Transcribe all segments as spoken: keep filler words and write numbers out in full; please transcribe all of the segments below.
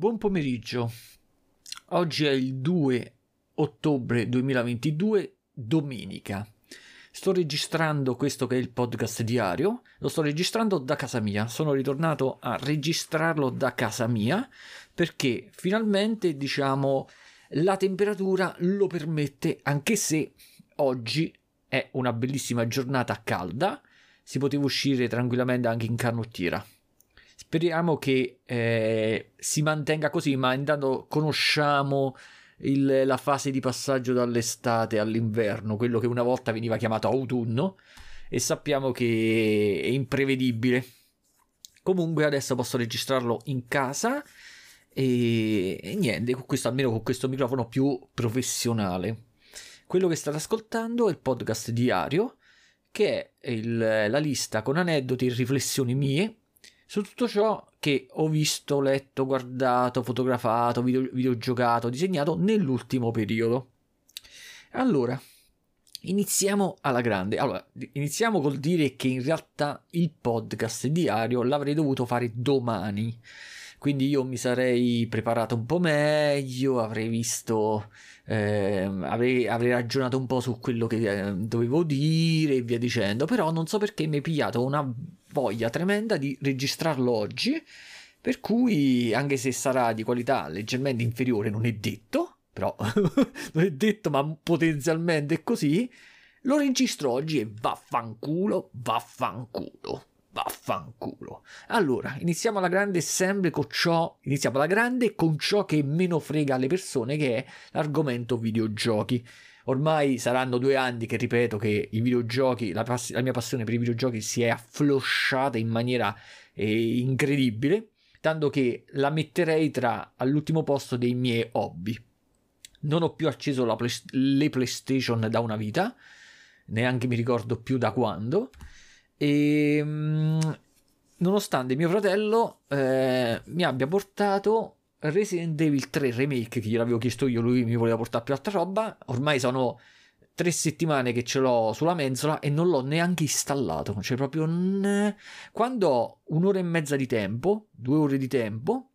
Buon pomeriggio. Oggi è il due ottobre duemilaventidue, domenica. Sto registrando questo che è il podcast diario, lo sto registrando da casa mia, sono ritornato a registrarlo da casa mia perché finalmente, diciamo, la temperatura lo permette, anche se oggi è una bellissima giornata calda, si poteva uscire tranquillamente anche in canottiera. Speriamo che eh, si mantenga così, ma intanto conosciamo il, la fase di passaggio dall'estate all'inverno, quello che una volta veniva chiamato autunno, e sappiamo che è imprevedibile. Comunque adesso posso registrarlo in casa e, e niente, con questo, almeno con questo microfono più professionale. Quello che state ascoltando è il podcast diario, che è il, la lista con aneddoti e riflessioni mie su tutto ciò che ho visto, letto, guardato, fotografato, video, videogiocato, disegnato nell'ultimo periodo. Allora, iniziamo alla grande. Allora, iniziamo col dire che in realtà il podcast diario l'avrei dovuto fare domani. Quindi io mi sarei preparato un po' meglio, avrei visto, eh, avrei, avrei ragionato un po' su quello che eh, dovevo dire e via dicendo. Però non so perché mi è pigliato una voglia tremenda di registrarlo oggi, per cui anche se sarà di qualità leggermente inferiore, non è detto, però non è detto, ma potenzialmente è così, lo registro oggi e vaffanculo, vaffanculo, vaffanculo. Allora, iniziamo alla grande sempre con ciò, iniziamo alla grande con ciò che meno frega alle persone, che è l'argomento videogiochi. Ormai saranno due anni che ripeto che i videogiochi, la, pass- la mia passione per i videogiochi si è afflosciata in maniera eh, incredibile, tanto che la metterei tra all'ultimo posto dei miei hobby. Non ho più acceso la play- le PlayStation da una vita, neanche mi ricordo più da quando, e mh, nonostante mio fratello eh, mi abbia portato Resident Evil tre Remake, che gliel'avevo chiesto io, lui mi voleva portare più altra roba. Ormai sono tre settimane che ce l'ho sulla mensola e non l'ho neanche installato, cioè proprio n... quando ho un'ora e mezza di tempo, due ore di tempo,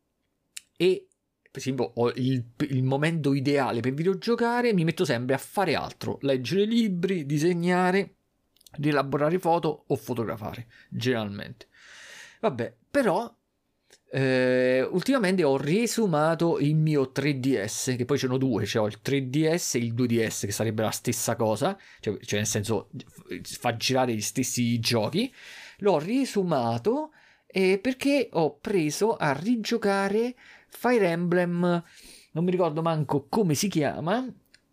e per esempio ho il, il momento ideale per videogiocare, mi metto sempre a fare altro, leggere libri, disegnare, rielaborare foto o fotografare, generalmente. Vabbè, però Eh, ultimamente ho riesumato il mio tre D S, che poi ce n'ho due, cioè ho il tre D S e il due D S, che sarebbe la stessa cosa, cioè, cioè nel senso fa girare gli stessi giochi. L'ho riesumato eh, perché ho preso a rigiocare Fire Emblem, non mi ricordo manco come si chiama,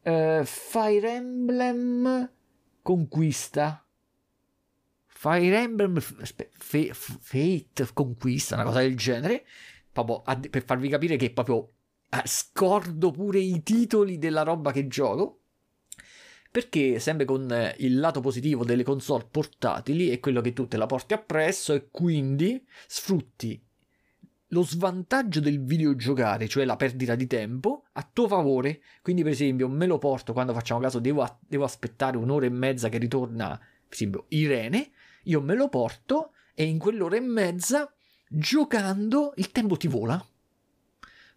eh, Fire Emblem Conquista, Fire Emblem Fate Conquista, una cosa del genere, proprio per farvi capire che proprio scordo pure i titoli della roba che gioco, perché sempre con il lato positivo delle console portatili è quello che tu te la porti appresso e quindi sfrutti lo svantaggio del videogiocare, cioè la perdita di tempo, a tuo favore. Quindi per esempio me lo porto quando, facciamo caso, devo, a- devo aspettare un'ora e mezza che ritorna per esempio Irene, io me lo porto e in quell'ora e mezza, giocando, il tempo ti vola.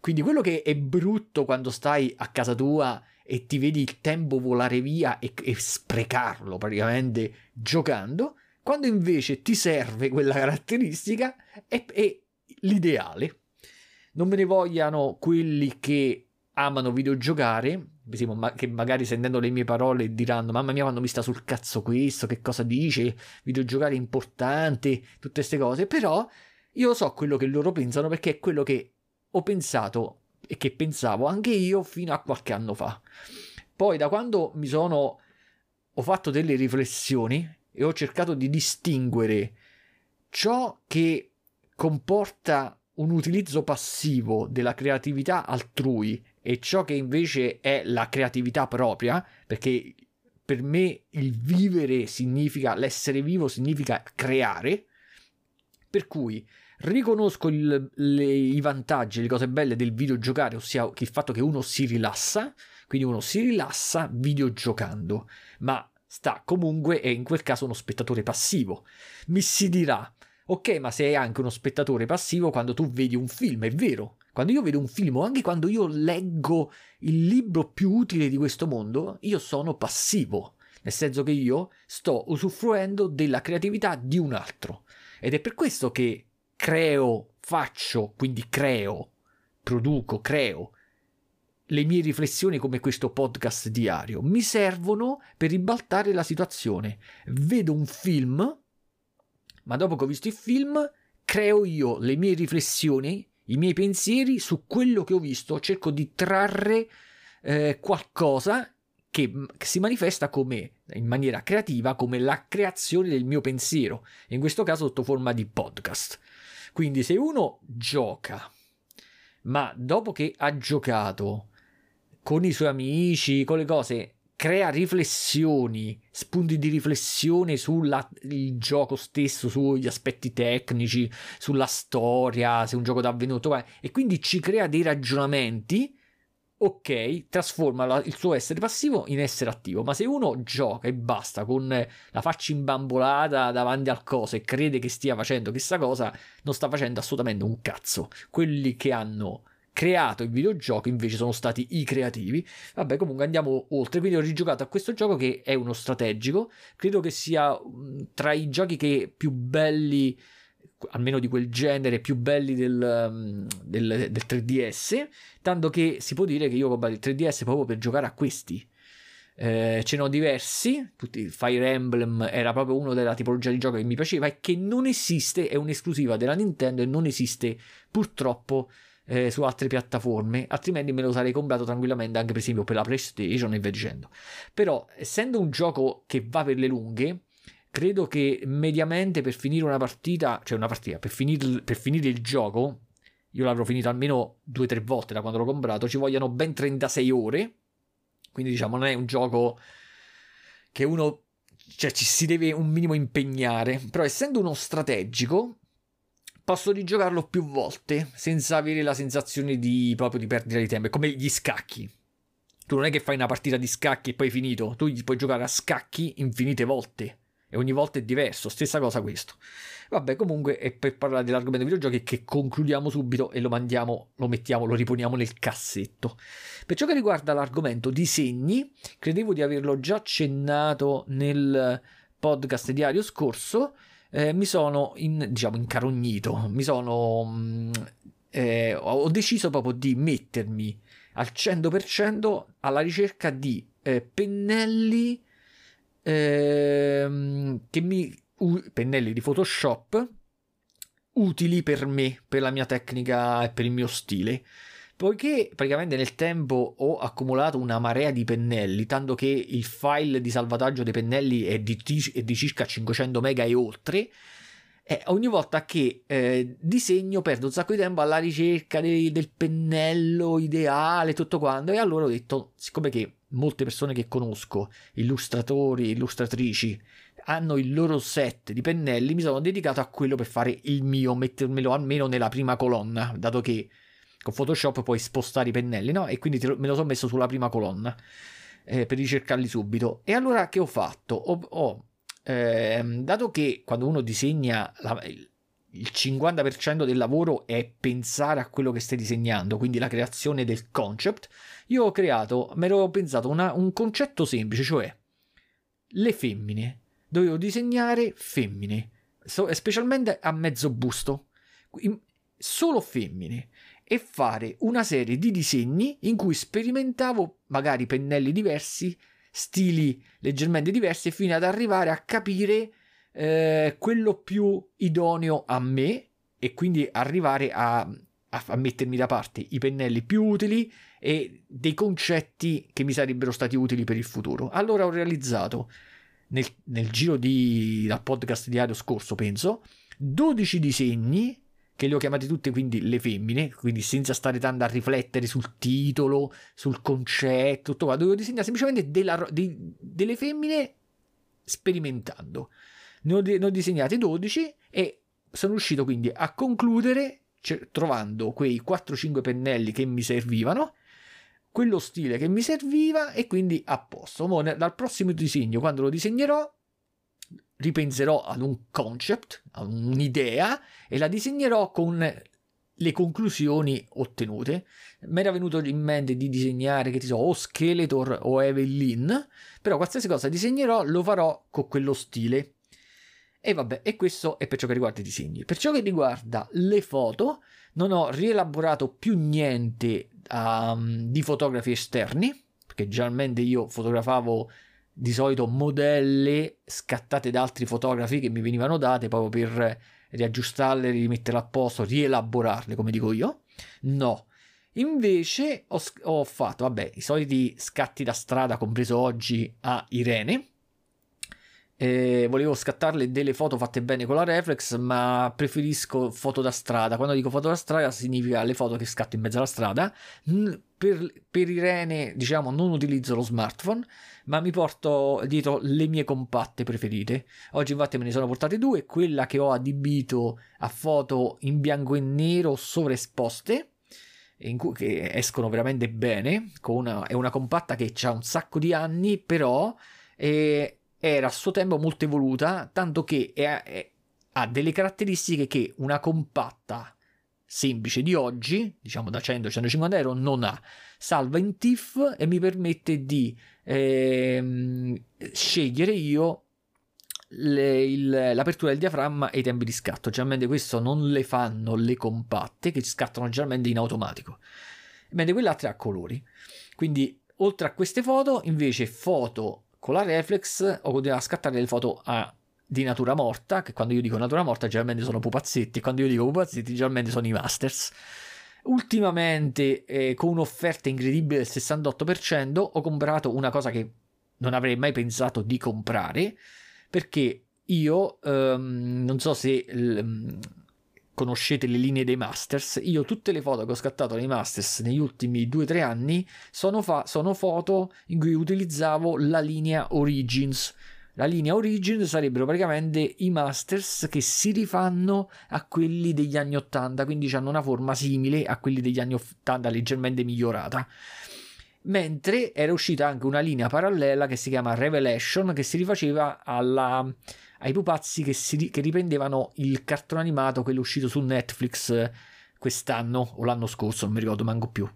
Quindi quello che è brutto quando stai a casa tua e ti vedi il tempo volare via e, e sprecarlo praticamente giocando, quando invece ti serve quella caratteristica è, è l'ideale. Non me ne vogliano quelli che amano videogiocare, che magari sentendo le mie parole diranno mamma mia quando mi sta sul cazzo questo, che cosa dice, videogiocare è importante, tutte queste cose. Però io so quello che loro pensano, perché è quello che ho pensato e che pensavo anche io fino a qualche anno fa. Poi da quando mi sono ho fatto delle riflessioni e ho cercato di distinguere ciò che comporta un utilizzo passivo della creatività altrui e ciò che invece è la creatività propria, perché per me il vivere significa, l'essere vivo significa creare, per cui riconosco il, le, i vantaggi, le cose belle del videogiocare, ossia il fatto che uno si rilassa, quindi uno si rilassa videogiocando, ma sta comunque, è in quel caso uno spettatore passivo. Mi si dirà, ok, ma sei anche uno spettatore passivo quando tu vedi un film, è vero, Quando io vedo un film o anche quando io leggo il libro più utile di questo mondo, io sono passivo, nel senso che io sto usufruendo della creatività di un altro. Ed è per questo che creo, faccio, quindi creo, produco, creo le mie riflessioni come questo podcast diario. Mi servono per ribaltare la situazione. Vedo un film, ma dopo che ho visto il film, creo io le mie riflessioni, i miei pensieri su quello che ho visto, cerco di trarre eh, qualcosa che si manifesta come, in maniera creativa, come la creazione del mio pensiero, in questo caso sotto forma di podcast. Quindi se uno gioca, ma dopo che ha giocato con i suoi amici, con le cose, crea riflessioni, spunti di riflessione sul gioco stesso, sugli aspetti tecnici, sulla storia, se è un gioco d'avvenuto, e quindi ci crea dei ragionamenti, ok, trasforma la, il suo essere passivo in essere attivo. Ma se uno gioca e basta, con la faccia imbambolata davanti al coso e crede che stia facendo chissà cosa, non sta facendo assolutamente un cazzo. Quelli che hanno creato il videogioco invece sono stati i creativi. Vabbè, comunque andiamo oltre. Quindi ho rigiocato a questo gioco che è uno strategico, credo che sia tra i giochi che più belli, almeno di quel genere, più belli del, del, del tre D S, tanto che si può dire che io compro il tre D S proprio per giocare a questi. Eh, ce n'ho diversi, tutti. Il Fire Emblem era proprio uno della tipologia di gioco che mi piaceva e che non esiste, è un'esclusiva della Nintendo e non esiste purtroppo Eh, su altre piattaforme, altrimenti me lo sarei comprato tranquillamente anche per esempio per la PlayStation e via dicendo. Però essendo un gioco che va per le lunghe, credo che mediamente per finire una partita, cioè una partita per finire, per finire il gioco, io l'avrò finito almeno due o tre volte da quando l'ho comprato, ci vogliono ben trentasei ore. Quindi diciamo non è un gioco che uno, cioè ci si deve un minimo impegnare, però essendo uno strategico posso rigiocarlo più volte senza avere la sensazione di proprio di perdita di tempo. È come gli scacchi. Tu non è che fai una partita di scacchi e poi è finito. Tu gli puoi giocare a scacchi infinite volte. E ogni volta è diverso. Stessa cosa questo. Vabbè, comunque è per parlare dell'argomento dei videogiochi che concludiamo subito e lo mandiamo, lo mettiamo, lo riponiamo nel cassetto. Per ciò che riguarda l'argomento disegni, credevo di averlo già accennato nel podcast diario scorso. Eh, mi sono in, diciamo incarognito, mi sono mh, eh, ho deciso proprio di mettermi al cento per cento alla ricerca di eh, pennelli eh, che mi u, pennelli di Photoshop utili per me, per la mia tecnica e per il mio stile, poiché praticamente nel tempo ho accumulato una marea di pennelli, tanto che il file di salvataggio dei pennelli è di, è di circa cinquecento mega e oltre, e ogni volta che eh, disegno perdo un sacco di tempo alla ricerca de- del pennello ideale tutto quanto. E allora ho detto, siccome che molte persone che conosco, illustratori, illustratrici, hanno il loro set di pennelli, mi sono dedicato a quello per fare il mio, mettermelo almeno nella prima colonna, dato che con Photoshop puoi spostare i pennelli, no? E quindi te lo, me lo sono messo sulla prima colonna eh, per ricercarli subito. E allora che ho fatto? Ho, ho, ehm, dato che quando uno disegna la, il cinquanta per cento del lavoro è pensare a quello che stai disegnando, quindi la creazione del concept, io ho creato, me l'ho pensato una, un concetto semplice, cioè le femmine. Dovevo disegnare femmine, so, specialmente a mezzo busto, in, solo femmine, e fare una serie di disegni in cui sperimentavo magari pennelli diversi, stili leggermente diversi, fino ad arrivare a capire eh, quello più idoneo a me, e quindi arrivare a, a, a mettermi da parte i pennelli più utili e dei concetti che mi sarebbero stati utili per il futuro. Allora ho realizzato nel, nel giro di, dal podcast diario scorso penso, dodici disegni che le ho chiamate tutte quindi le femmine, quindi senza stare tanto a riflettere sul titolo, sul concetto, tutto qua. Dovevo disegnare semplicemente della, di, delle femmine sperimentando. Ne ho, ne ho disegnate dodici e sono riuscito quindi a concludere cioè, trovando quei quattro cinque pennelli che mi servivano, quello stile che mi serviva, e quindi a posto. Mo, dal prossimo disegno, quando lo disegnerò, ripenserò ad un concept, ad un'idea, e la disegnerò con le conclusioni ottenute. Mi era venuto in mente di disegnare, che ti so, o Skeletor o Evelyn, però qualsiasi cosa disegnerò lo farò con quello stile. E vabbè, e questo è per ciò che riguarda i disegni. Per ciò che riguarda le foto, non ho rielaborato più niente um, di fotografi esterni, perché generalmente io fotografavo di solito modelle scattate da altri fotografi che mi venivano date, proprio per riaggiustarle, rimetterle a posto, rielaborarle, come dico io. No, invece ho, ho fatto, vabbè, i soliti scatti da strada, compreso oggi a Irene. Eh, volevo scattarle delle foto fatte bene con la reflex, ma preferisco foto da strada. Quando dico foto da strada significa le foto che scatto in mezzo alla strada. Per, per Irene, diciamo, non utilizzo lo smartphone, ma mi porto dietro le mie compatte preferite. Oggi infatti me ne sono portate due, quella che ho adibito a foto in bianco e nero sovraesposte, in cui, che escono veramente bene, con una, è una compatta che ha un sacco di anni, però eh, era a suo tempo molto evoluta, tanto che è, è, ha delle caratteristiche che una compatta semplice di oggi, diciamo da cento a centocinquanta euro, non ha. Salva in TIFF e mi permette di ehm, scegliere io le, il, l'apertura del diaframma e i tempi di scatto. Generalmente questo non le fanno le compatte, che scattano generalmente in automatico, mentre quell'altra ha colori. Quindi oltre a queste foto, invece foto con la reflex ho continuato a scattare le foto a, di natura morta, che quando io dico natura morta generalmente sono pupazzetti, e quando io dico pupazzetti generalmente sono i Masters. Ultimamente eh, con un'offerta incredibile del sessantotto per cento ho comprato una cosa che non avrei mai pensato di comprare, perché io ehm, non so se ehm, conoscete le linee dei Masters. Io tutte le foto che ho scattato nei Masters negli ultimi due o tre anni sono, fa- sono foto in cui utilizzavo la linea Origins. La linea Origins sarebbero praticamente i Masters che si rifanno a quelli degli anni ottanta, quindi hanno una forma simile a quelli degli anni ottanta, leggermente migliorata. Mentre era uscita anche una linea parallela che si chiama Revelation, che si rifaceva alla... ai pupazzi che, si, che riprendevano il cartone animato, quello uscito su Netflix quest'anno o l'anno scorso, non mi ricordo manco più.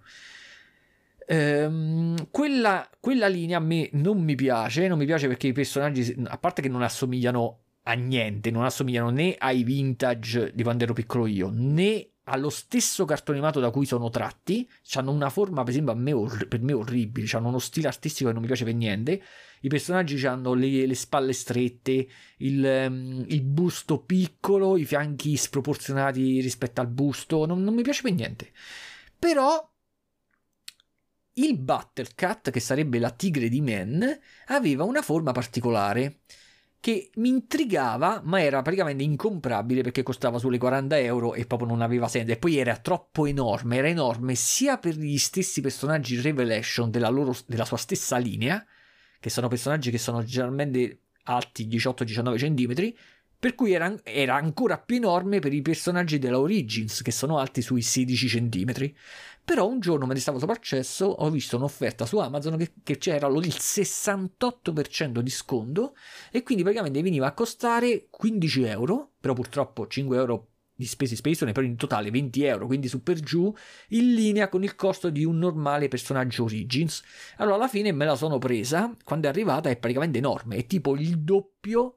Ehm, quella, quella linea a me non mi piace, non mi piace perché i personaggi, a parte che non assomigliano a niente, non assomigliano né ai vintage di quando ero piccolo io, né allo stesso cartone animato da cui sono tratti. Hanno una forma, per esempio, a me or- per me orribile, hanno uno stile artistico che non mi piace per niente. I personaggi hanno le, le spalle strette, il, um, il busto piccolo, i fianchi sproporzionati rispetto al busto, non, non mi piace per niente. Però il Battle Cat, che sarebbe la tigre di Man, aveva una forma particolare che mi intrigava, ma era praticamente incomprabile perché costava sulle quaranta euro e proprio non aveva senso, e poi era troppo enorme, era enorme sia per gli stessi personaggi Revelation della, loro, della sua stessa linea, che sono personaggi che sono generalmente alti diciotto diciannove centimetri, per cui era, era ancora più enorme per i personaggi della Origins, che sono alti sui sedici centimetri. Però un giorno, mentre stavo sopra accesso, ho visto un'offerta su Amazon che, che c'era il sessantotto per cento di sconto, e quindi praticamente veniva a costare quindici euro, però purtroppo cinque euro di spese spedizione, però in totale venti euro, quindi su per giù, in linea con il costo di un normale personaggio Origins. Allora alla fine me la sono presa, quando è arrivata è praticamente enorme, è tipo il doppio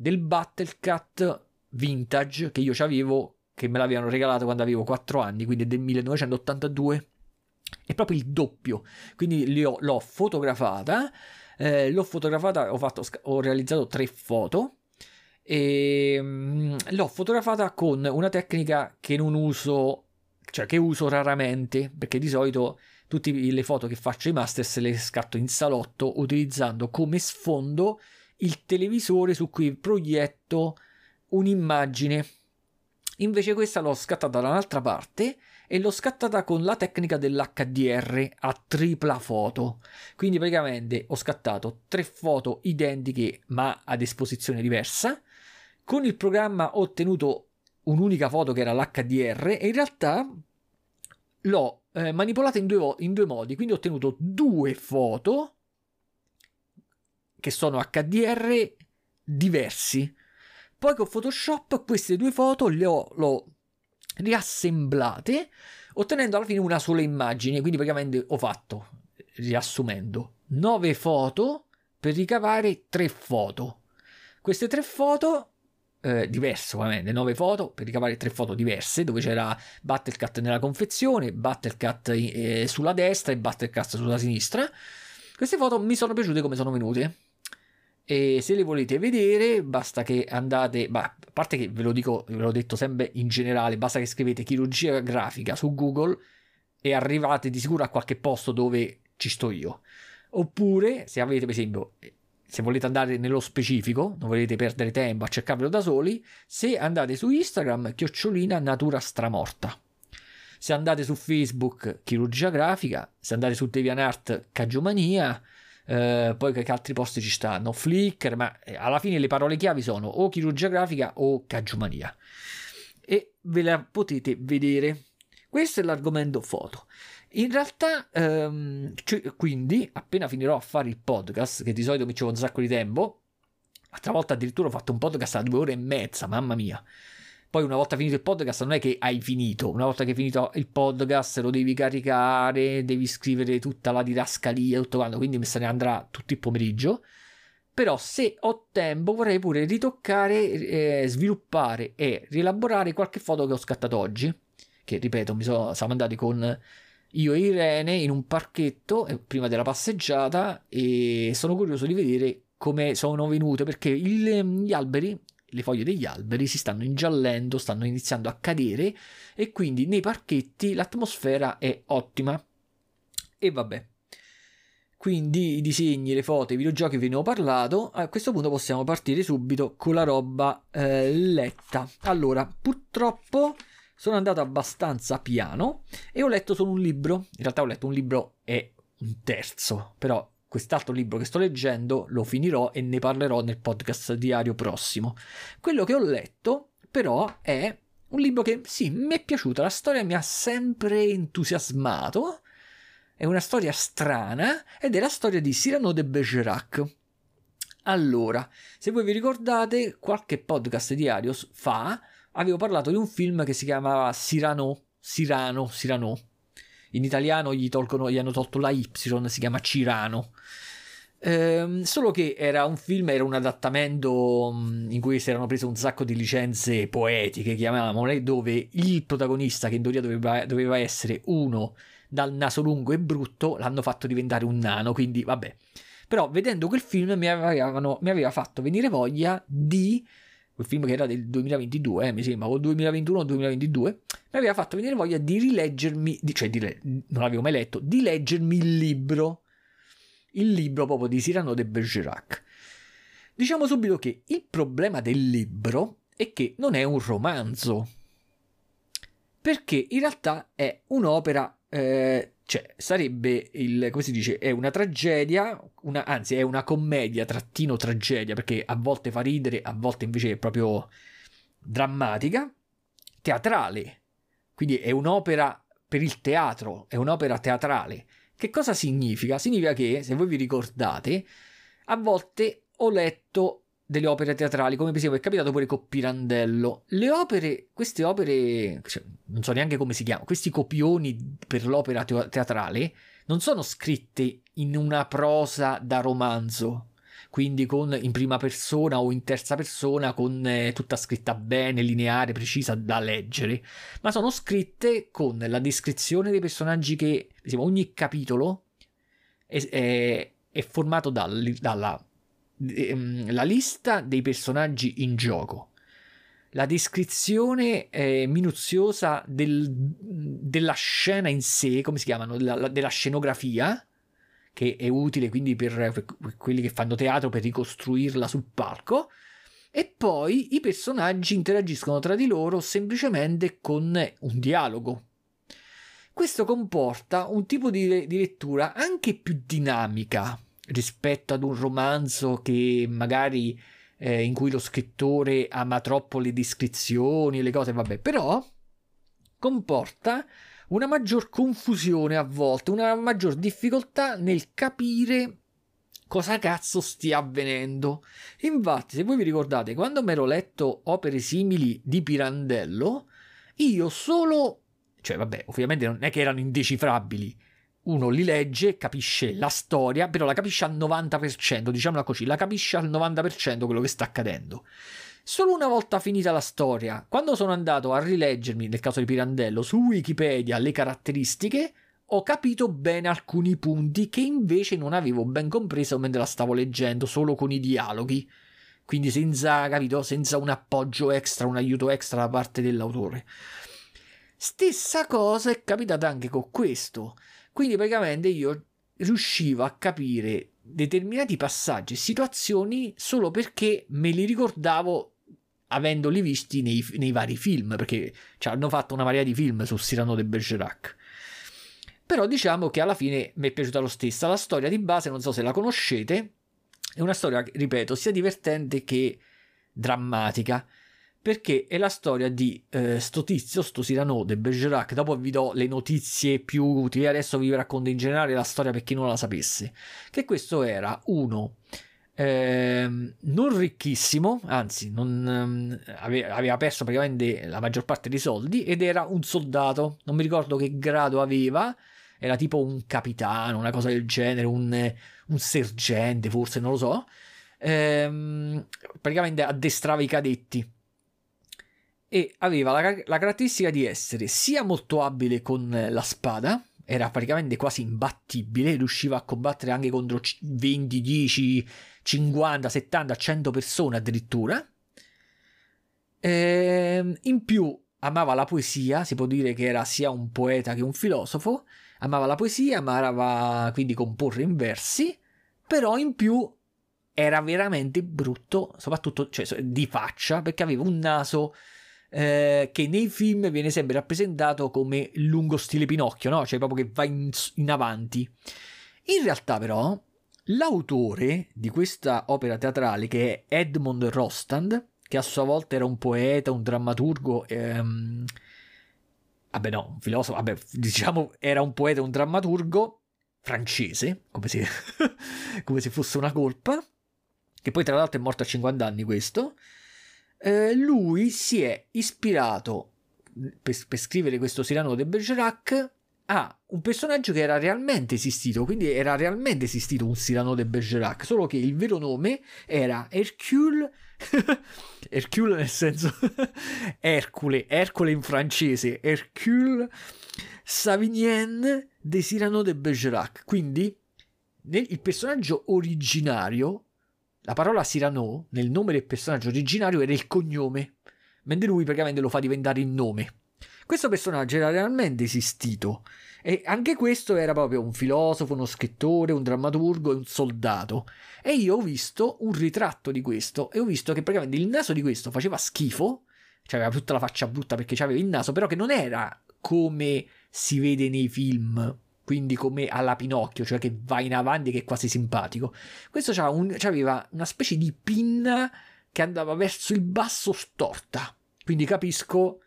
del Battle Cat vintage che io c'avevo, che me l'avevano regalato quando avevo quattro anni, quindi del millenovecentottantadue, è proprio il doppio. Quindi ho, l'ho fotografata, eh, l'ho fotografata, ho, fatto, ho realizzato tre foto, e mm, l'ho fotografata con una tecnica che non uso, cioè che uso raramente, perché di solito tutte le foto che faccio ai Masters le scatto in salotto, utilizzando come sfondo il televisore su cui proietto un'immagine. Invece questa l'ho scattata da un'altra parte, e l'ho scattata con la tecnica dell'H D R a tripla foto. Quindi praticamente ho scattato tre foto identiche ma ad esposizione diversa. Con il programma ho ottenuto un'unica foto che era l'H D R, e in realtà l'ho eh, manipolata in due, in due modi. Quindi ho ottenuto due foto che sono H D R diversi. Poi con Photoshop queste due foto le ho, l'ho riassemblate, ottenendo alla fine una sola immagine. Quindi praticamente ho fatto, riassumendo, nove foto per ricavare tre foto. Queste tre foto Eh, diverso ovviamente, nove foto per ricavare tre foto diverse, dove c'era Battle Cat nella confezione, Battle Cat eh, sulla destra e Battle Cat sulla sinistra. Queste foto mi sono piaciute come sono venute, e se le volete vedere basta che andate, bah, a parte che ve lo dico, ve l'ho detto sempre in generale, basta che scrivete chirurgia grafica su Google e arrivate di sicuro a qualche posto dove ci sto io. Oppure se avete, per esempio, se volete andare nello specifico, non volete perdere tempo a cercarvelo da soli, se andate su Instagram, chiocciolina natura stramorta. Se andate su Facebook, chirurgia grafica. Se andate su DeviantArt, Caggiomania. Eh, poi che altri posti ci stanno? Flickr, ma alla fine le parole chiavi sono o chirurgia grafica o Caggiomania. E ve la potete vedere. Questo è l'argomento foto. In realtà, ehm, cioè, quindi, appena finirò a fare il podcast, che di solito mi ci vuole un sacco di tempo, l'altra volta addirittura ho fatto un podcast a due ore e mezza, mamma mia. Poi una volta finito il podcast non è che hai finito, una volta che hai finito il podcast lo devi caricare, devi scrivere tutta la didascalia, tutto quanto, quindi mi se ne andrà tutto il pomeriggio. Però se ho tempo vorrei pure ritoccare, eh, sviluppare e rielaborare qualche foto che ho scattato oggi, che ripeto, mi sono, siamo andati con io e Irene in un parchetto prima della passeggiata, e sono curioso di vedere come sono venute, perché il, gli alberi, le foglie degli alberi si stanno ingiallendo, stanno iniziando a cadere, e quindi nei parchetti l'atmosfera è ottima. E vabbè, quindi i disegni, le foto, i videogiochi ve ne ho parlato. A questo punto possiamo partire subito con la roba eh, letta. Allora, purtroppo sono andato abbastanza piano e ho letto solo un libro. In realtà ho letto un libro e un terzo, però quest'altro libro che sto leggendo lo finirò e ne parlerò nel podcast diario prossimo. Quello che ho letto però è un libro che sì, mi è piaciuta, la storia mi ha sempre entusiasmato, è una storia strana ed è la storia di Cyrano de Bergerac. Allora, se voi vi ricordate, qualche podcast diario fa avevo parlato di un film che si chiamava Cyrano, Cyrano, Cyrano. In italiano gli, tolgono, gli hanno tolto la Y, si chiama Cyrano. Ehm, solo che era un film, era un adattamento in cui si erano prese un sacco di licenze poetiche, chiamiamole, dove il protagonista, che in teoria doveva, doveva essere uno dal naso lungo e brutto, l'hanno fatto diventare un nano, quindi vabbè. Però vedendo quel film mi, avevano, mi aveva fatto venire voglia di... quel film che era del duemilaventidue, eh, mi sembra, o duemilaventuno o duemilaventidue, mi aveva fatto venire voglia di rileggermi, di, cioè di, non l'avevo mai letto, di leggermi il libro, il libro proprio di Cyrano de Bergerac. Diciamo subito che il problema del libro è che non è un romanzo, perché in realtà è un'opera, eh, cioè sarebbe, il, come si dice, è una tragedia, una, anzi è una commedia trattino tragedia, perché a volte fa ridere, a volte invece è proprio drammatica, teatrale, quindi è un'opera per il teatro, è un'opera teatrale. Che cosa significa? Significa che, se voi vi ricordate, a volte ho letto delle opere teatrali, come per esempio è capitato pure con Pirandello, le opere, queste opere, cioè, non so neanche come si chiamano, questi copioni per l'opera teatrale non sono scritte in una prosa da romanzo, quindi con in prima persona o in terza persona, con eh, tutta scritta bene, lineare, precisa da leggere, ma sono scritte con la descrizione dei personaggi, che per esempio, ogni capitolo è, è, è formato dal, dalla la lista dei personaggi in gioco, la descrizione eh, minuziosa del, della scena in sé, come si chiamano, la, la, della scenografia, che è utile quindi per, per quelli che fanno teatro, per ricostruirla sul palco, e poi i personaggi interagiscono tra di loro semplicemente con un dialogo. Questo comporta un tipo di, di lettura anche più dinamica rispetto ad un romanzo che magari eh, in cui lo scrittore ama troppo le descrizioni e le cose, vabbè, però comporta una maggior confusione a volte, una maggior difficoltà nel capire cosa cazzo stia avvenendo. Infatti, se voi vi ricordate, quando mi ero letto opere simili di Pirandello, Io solo, cioè vabbè, ovviamente non è che erano indecifrabili, uno li legge, capisce la storia, però la capisce al novanta per cento, diciamola così, la capisce al novanta per cento quello che sta accadendo. Solo una volta finita la storia, quando sono andato a rileggermi, nel caso di Pirandello, su Wikipedia le caratteristiche, ho capito bene alcuni punti che invece non avevo ben compreso mentre la stavo leggendo, solo con i dialoghi, quindi senza, capito, senza un appoggio extra, un aiuto extra da parte dell'autore. Stessa cosa è capitata anche con questo, quindi praticamente io riuscivo a capire determinati passaggi e situazioni solo perché me li ricordavo avendoli visti nei, nei vari film, perché ci hanno fatto una marea di film su Cyrano de Bergerac. Però diciamo che alla fine mi è piaciuta lo stesso. La storia di base, non so se la conoscete, è una storia, ripeto, sia divertente che drammatica, perché è la storia di eh, sto tizio, sto Cyrano de Bergerac. Dopo vi do le notizie più utili, adesso vi racconto in generale la storia per chi non la sapesse. Che questo era uno eh, non ricchissimo, anzi non, eh, aveva, aveva perso praticamente la maggior parte dei soldi, ed era un soldato, non mi ricordo che grado aveva, era tipo un capitano, una cosa del genere, un, un sergente forse, non lo so, ehm, praticamente addestrava i cadetti e aveva la, la caratteristica di essere sia molto abile con la spada, era praticamente quasi imbattibile, riusciva a combattere anche contro venti, dieci, cinquanta, settanta, cento persone addirittura, ehm, in più amava la poesia, si può dire che era sia un poeta che un filosofo, amava la poesia, amava quindi comporre in versi, però in più era veramente brutto, soprattutto cioè, di faccia, perché aveva un naso eh, che nei film viene sempre rappresentato come lungo stile Pinocchio, no? Cioè proprio che va in, in avanti. In realtà però l'autore di questa opera teatrale, che è Edmond Rostand, che a sua volta era un poeta, un drammaturgo, ehm, vabbè no, un filosofo, vabbè, diciamo era un poeta, un drammaturgo francese, come se, come se fosse una colpa, che poi tra l'altro è morto a cinquanta anni questo, eh, lui si è ispirato, per, per scrivere questo Cyrano de Bergerac, a un personaggio che era realmente esistito, quindi era realmente esistito un Cyrano de Bergerac, solo che il vero nome era Hercule, Hercule nel senso Ercole, Ercole in francese, Hercule Savinien de Cyrano de Bergerac. Quindi nel, il personaggio originario, la parola Cyrano nel nome del personaggio originario era il cognome, mentre lui praticamente lo fa diventare il nome. Questo personaggio era realmente esistito, e anche questo era proprio un filosofo, uno scrittore, un drammaturgo e un soldato, e io ho visto un ritratto di questo e ho visto che praticamente il naso di questo faceva schifo, cioè aveva tutta la faccia brutta perché c'aveva il naso, però che non era come si vede nei film, quindi come alla Pinocchio, cioè che va in avanti, che è quasi simpatico. Questo c'aveva, un, c'aveva una specie di pinna che andava verso il basso storta, quindi capisco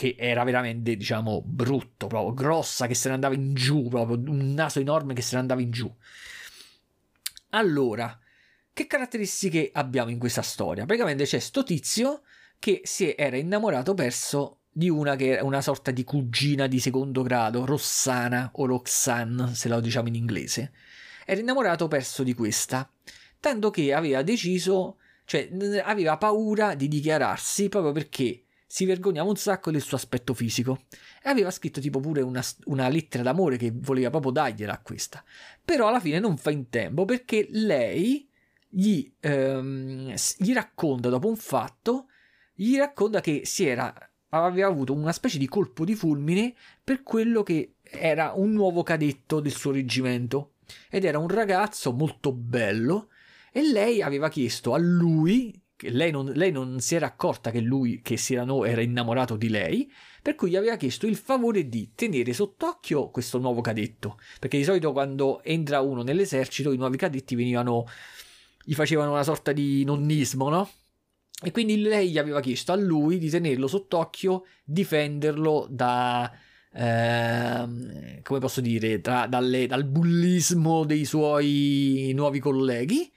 che era veramente, diciamo, brutto, proprio grossa, che se ne andava in giù, proprio un naso enorme che se ne andava in giù. Allora, che caratteristiche abbiamo in questa storia? Praticamente c'è sto tizio che si era innamorato perso di una che era una sorta di cugina di secondo grado, Rossana o Roxanne, se la diciamo in inglese. Era innamorato perso di questa, tanto che aveva deciso, cioè aveva paura di dichiararsi proprio perché si vergognava un sacco del suo aspetto fisico, e aveva scritto tipo pure una, una lettera d'amore che voleva proprio dargliela a questa, però alla fine non fa in tempo perché lei gli, ehm, gli racconta dopo un fatto, gli racconta che si era, aveva avuto una specie di colpo di fulmine per quello che era un nuovo cadetto del suo reggimento, ed era un ragazzo molto bello, e lei aveva chiesto a lui, Lei non, lei non si era accorta che lui, che Cyrano, era innamorato di lei, per cui gli aveva chiesto il favore di tenere sott'occhio questo nuovo cadetto, perché di solito quando entra uno nell'esercito i nuovi cadetti venivano, gli facevano una sorta di nonnismo, no? E quindi lei gli aveva chiesto a lui di tenerlo sott'occhio, difenderlo da eh, come posso dire, tra, dalle, dal bullismo dei suoi nuovi colleghi.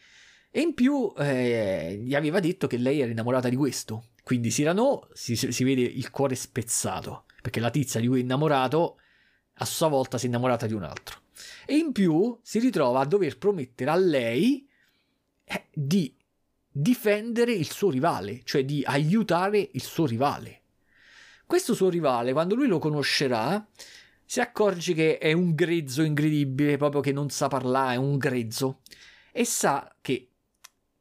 E in più eh, gli aveva detto che lei era innamorata di questo, Quindi Cyrano si, si vede il cuore spezzato, perché la tizia di cui è innamorato a sua volta si è innamorata di un altro, e in più si ritrova a dover promettere a lei eh, di difendere il suo rivale, cioè di aiutare il suo rivale. Questo suo rivale, quando lui lo conoscerà, si accorge che è un grezzo incredibile, proprio che non sa parlare, è un grezzo, e sa che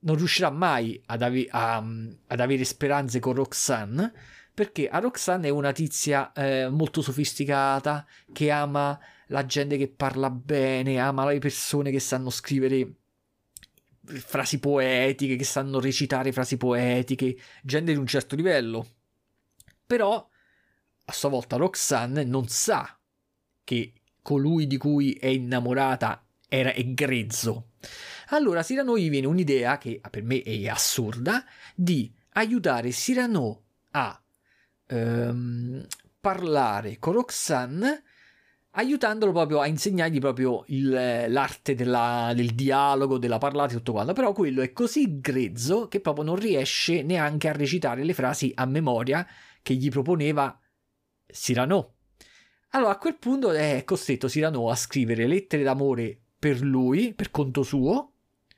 non riuscirà mai ad, ave- a, ad avere speranze con Roxanne, perché a Roxanne è una tizia eh, molto sofisticata, che ama la gente che parla bene, ama le persone che sanno scrivere frasi poetiche, che sanno recitare frasi poetiche, gente di un certo livello. Però a sua volta Roxanne non sa che colui di cui è innamorata era è grezzo. Allora Cyrano gli viene un'idea, che per me è assurda, di aiutare Cyrano a ehm, parlare con Roxanne, aiutandolo proprio a insegnargli proprio il, l'arte della, del dialogo, della parlata e tutto quanto. Però quello è così grezzo che proprio non riesce neanche a recitare le frasi a memoria che gli proponeva Cyrano. Allora a quel punto è costretto Cyrano a scrivere lettere d'amore per lui, per conto suo,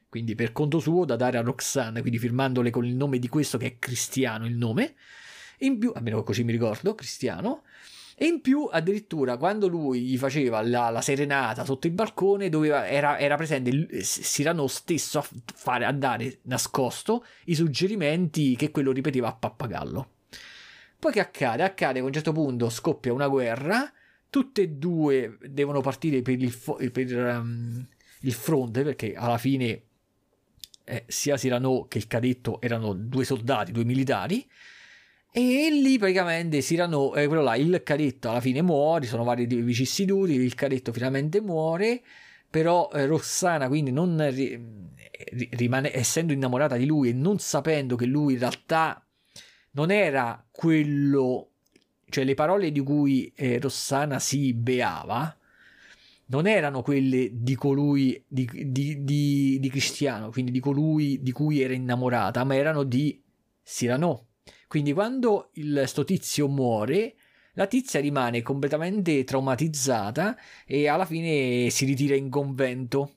quindi per conto suo da dare a Roxanne, quindi firmandole con il nome di questo che è Cristiano, il nome, in più, almeno così mi ricordo, Cristiano. E in più addirittura quando lui gli faceva la, la serenata sotto il balcone, doveva, era, era presente Cyrano stesso a, fare, a dare nascosto i suggerimenti che quello ripeteva a pappagallo. Poi che accade? Accade che a un certo punto scoppia una guerra, tutte e due devono partire per il, fo- per, um, il fronte, perché alla fine eh, sia Cyrano che il cadetto erano due soldati, due militari. E lì praticamente Cyrano, eh, quello là, il cadetto alla fine muore, sono varie vicissitudini, il cadetto finalmente muore, però eh, Roxana quindi non ri- rimane, essendo innamorata di lui e non sapendo che lui in realtà non era quello, cioè le parole di cui eh, Roxana si beava non erano quelle di colui di, di, di, di Cristiano, quindi di colui di cui era innamorata, ma erano di Cyrano. Quindi quando il, sto tizio muore, la tizia rimane completamente traumatizzata e alla fine si ritira in convento,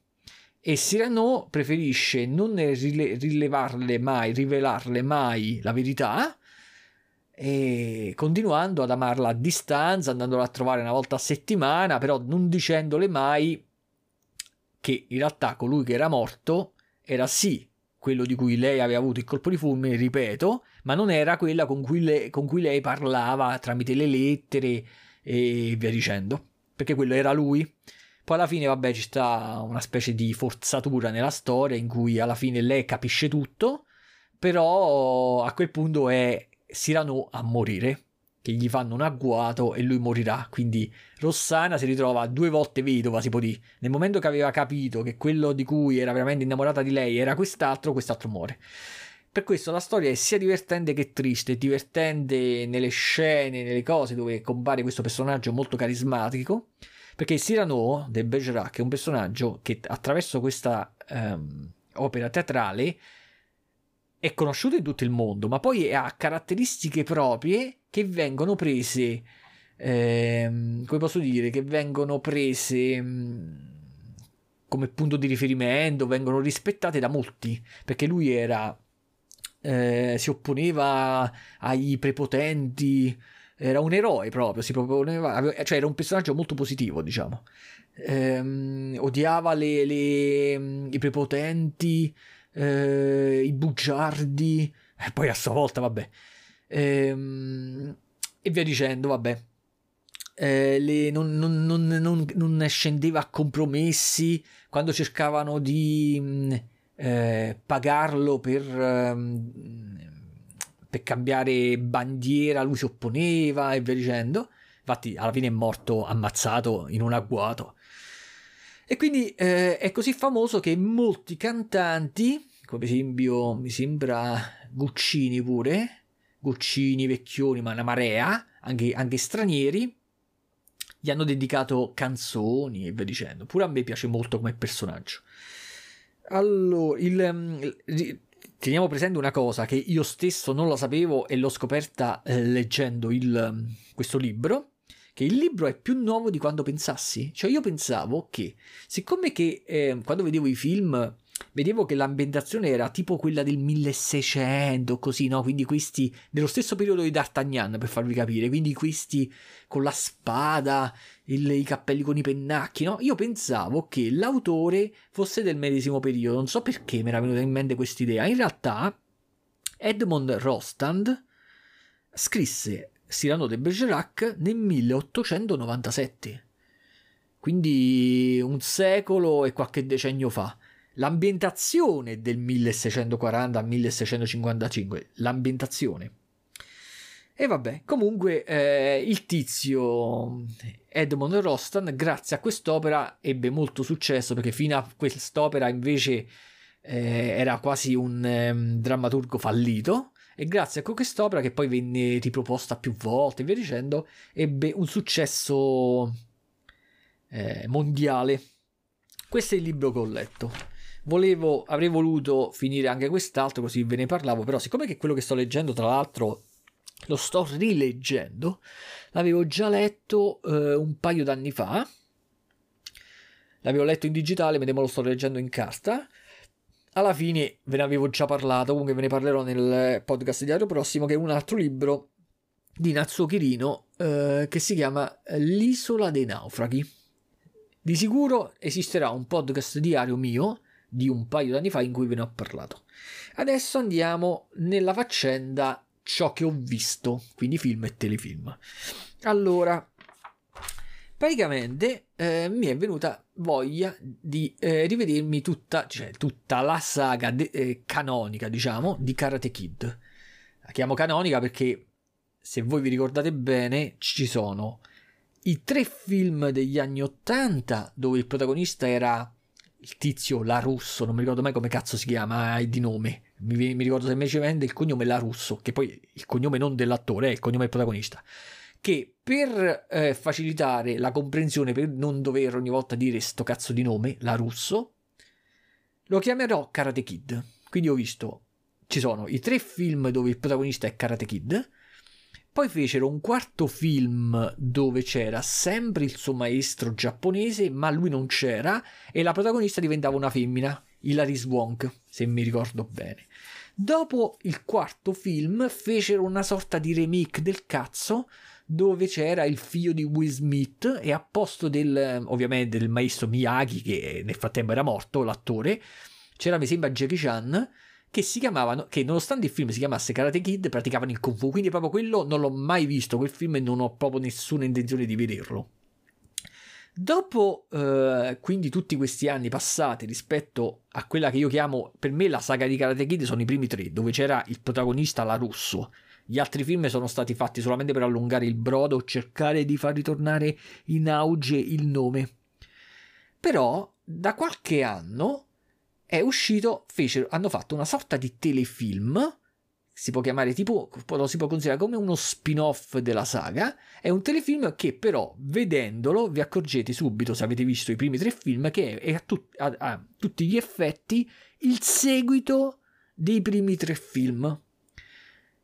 e Cyrano preferisce non rile, rilevarle mai, rivelarle mai la verità, e continuando ad amarla a distanza, andandola a trovare una volta a settimana, però non dicendole mai che in realtà colui che era morto era sì quello di cui lei aveva avuto il colpo di fulmine, ripeto, ma non era quella con cui, le, con cui lei parlava tramite le lettere e via dicendo, perché quello era lui. Poi alla fine, vabbè, ci sta una specie di forzatura nella storia in cui alla fine lei capisce tutto, però a quel punto è Cyrano a morire, che gli fanno un agguato e lui morirà. Quindi Roxana si ritrova due volte vedova, si può dire. Nel momento che aveva capito che quello di cui era veramente innamorata di lei era quest'altro, quest'altro muore. Per questo la storia è sia divertente che triste. È divertente nelle scene, nelle cose dove compare questo personaggio molto carismatico, perché Cyrano de Bergerac è un personaggio che attraverso questa ehm, opera teatrale è conosciuto in tutto il mondo, ma poi ha caratteristiche proprie che vengono prese ehm, come posso dire che vengono prese mh, come punto di riferimento, vengono rispettate da molti, perché lui era eh, si opponeva ai prepotenti, era un eroe proprio, si proponeva, cioè era un personaggio molto positivo, diciamo. Ehm, odiava le, le, i prepotenti, Eh, i bugiardi, e poi a sua volta vabbè ehm, e via dicendo, vabbè eh, le, non, non, non, non, non scendeva a compromessi quando cercavano di eh, pagarlo per, eh, per cambiare bandiera, lui si opponeva e via dicendo. Infatti alla fine è morto ammazzato in un agguato. E quindi eh, è così famoso che molti cantanti, come per esempio mi sembra Guccini pure, Guccini, Vecchioni, ma una marea, anche, anche stranieri, gli hanno dedicato canzoni e via dicendo. Pure a me piace molto come personaggio. Allora, il, il, Teniamo presente una cosa che io stesso non la sapevo e l'ho scoperta eh, leggendo il, questo libro, che il libro è più nuovo di quanto pensassi. Cioè io pensavo che, siccome che eh, quando vedevo i film vedevo che l'ambientazione era tipo quella del milleseicento, così, no? Quindi questi dello stesso periodo di D'Artagnan, per farvi capire, quindi questi con la spada, il, i cappelli con i pennacchi, no? Io pensavo che l'autore fosse del medesimo periodo, non so perché mi era venuta in mente questa idea. In realtà Edmond Rostand scrisse Cyrano de Bergerac nel milleottocentonovantasette, quindi un secolo e qualche decennio fa. L'ambientazione del milleseicentoquaranta al milleseicentocinquantacinque, l'ambientazione. E vabbè, comunque eh, il tizio Edmond Rostand, grazie a quest'opera, ebbe molto successo, perché fino a quest'opera invece eh, era quasi un eh, drammaturgo fallito, e grazie a quest'opera, che poi venne riproposta più volte e via dicendo, ebbe un successo eh, mondiale. Questo è il libro che ho letto. Volevo, avrei voluto finire anche quest'altro, così ve ne parlavo, però siccome che quello che sto leggendo, tra l'altro lo sto rileggendo, l'avevo già letto eh, un paio d'anni fa, l'avevo letto in digitale, mentre lo sto leggendo in carta. Alla fine ve ne avevo già parlato, comunque ve ne parlerò nel podcast diario prossimo, che è un altro libro di Natsuo Chirino eh, che si chiama L'isola dei naufraghi. Di sicuro esisterà un podcast diario mio di un paio d'anni fa in cui ve ne ho parlato. Adesso andiamo nella faccenda ciò che ho visto, quindi film e telefilm. Allora, praticamente eh, mi è venuta voglia di eh, rivedermi tutta, cioè, tutta la saga de- eh, canonica, diciamo, di Karate Kid. La chiamo canonica perché, se voi vi ricordate bene, ci sono i tre film degli anni ottanta dove il protagonista era il tizio La Russo, non mi ricordo mai come cazzo si chiama di nome, mi, mi ricordo semplicemente il cognome La Russo, che poi il cognome non dell'attore, è il cognome del protagonista, che per eh, facilitare la comprensione, per non dover ogni volta dire sto cazzo di nome La Russo, lo chiamerò Karate Kid. Quindi ho visto, ci sono i tre film dove il protagonista è Karate Kid, poi fecero un quarto film dove c'era sempre il suo maestro giapponese, ma lui non c'era e la protagonista diventava una femmina, Hilary Swank, se mi ricordo bene. Dopo il quarto film fecero una sorta di remake del cazzo dove c'era il figlio di Will Smith e a posto del, ovviamente, del maestro Miyagi, che nel frattempo era morto, l'attore, c'era, mi sembra, Jackie Chan, che si chiamavano, che nonostante il film si chiamasse Karate Kid, praticavano il Kung Fu. Quindi proprio quello non l'ho mai visto, quel film, e non ho proprio nessuna intenzione di vederlo. Dopo eh, quindi tutti questi anni passati rispetto a quella che io chiamo, per me la saga di Karate Kid sono i primi tre, dove c'era il protagonista La Russo. Gli altri film sono stati fatti solamente per allungare il brodo o cercare di far ritornare in auge il nome. Però da qualche anno è uscito, fecero, hanno fatto una sorta di telefilm, si può chiamare tipo, lo si può considerare come uno spin-off della saga. È un telefilm che però, vedendolo, vi accorgete subito, se avete visto i primi tre film, che è a, tut- a-, a tutti gli effetti il seguito dei primi tre film,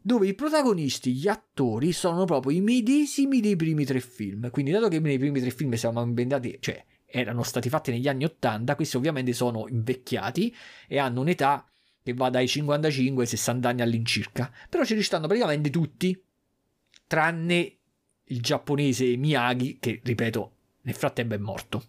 dove i protagonisti, gli attori, sono proprio i medesimi dei primi tre film. Quindi, dato che nei primi tre film siamo inventati, cioè erano stati fatti negli anni ottanta, questi ovviamente sono invecchiati e hanno un'età che va dai cinquantacinque ai sessanta anni all'incirca, però ci ristanno praticamente tutti, tranne il giapponese Miyagi, che, ripeto, nel frattempo è morto.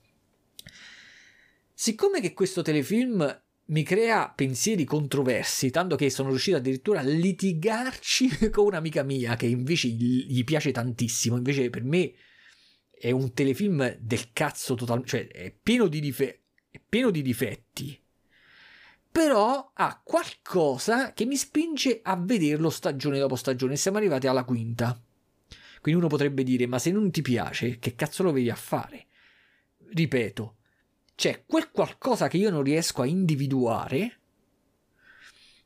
Siccome che questo telefilm mi crea pensieri controversi, tanto che sono riuscito addirittura a litigarci con un'amica mia, che invece gli piace tantissimo, invece per me è un telefilm del cazzo totalmente, cioè è pieno di dife- è pieno di difetti, però ha qualcosa che mi spinge a vederlo stagione dopo stagione. Siamo arrivati alla quinta, quindi uno potrebbe dire, ma se non ti piace che cazzo lo vedi a fare? Ripeto, c'è quel qualcosa che io non riesco a individuare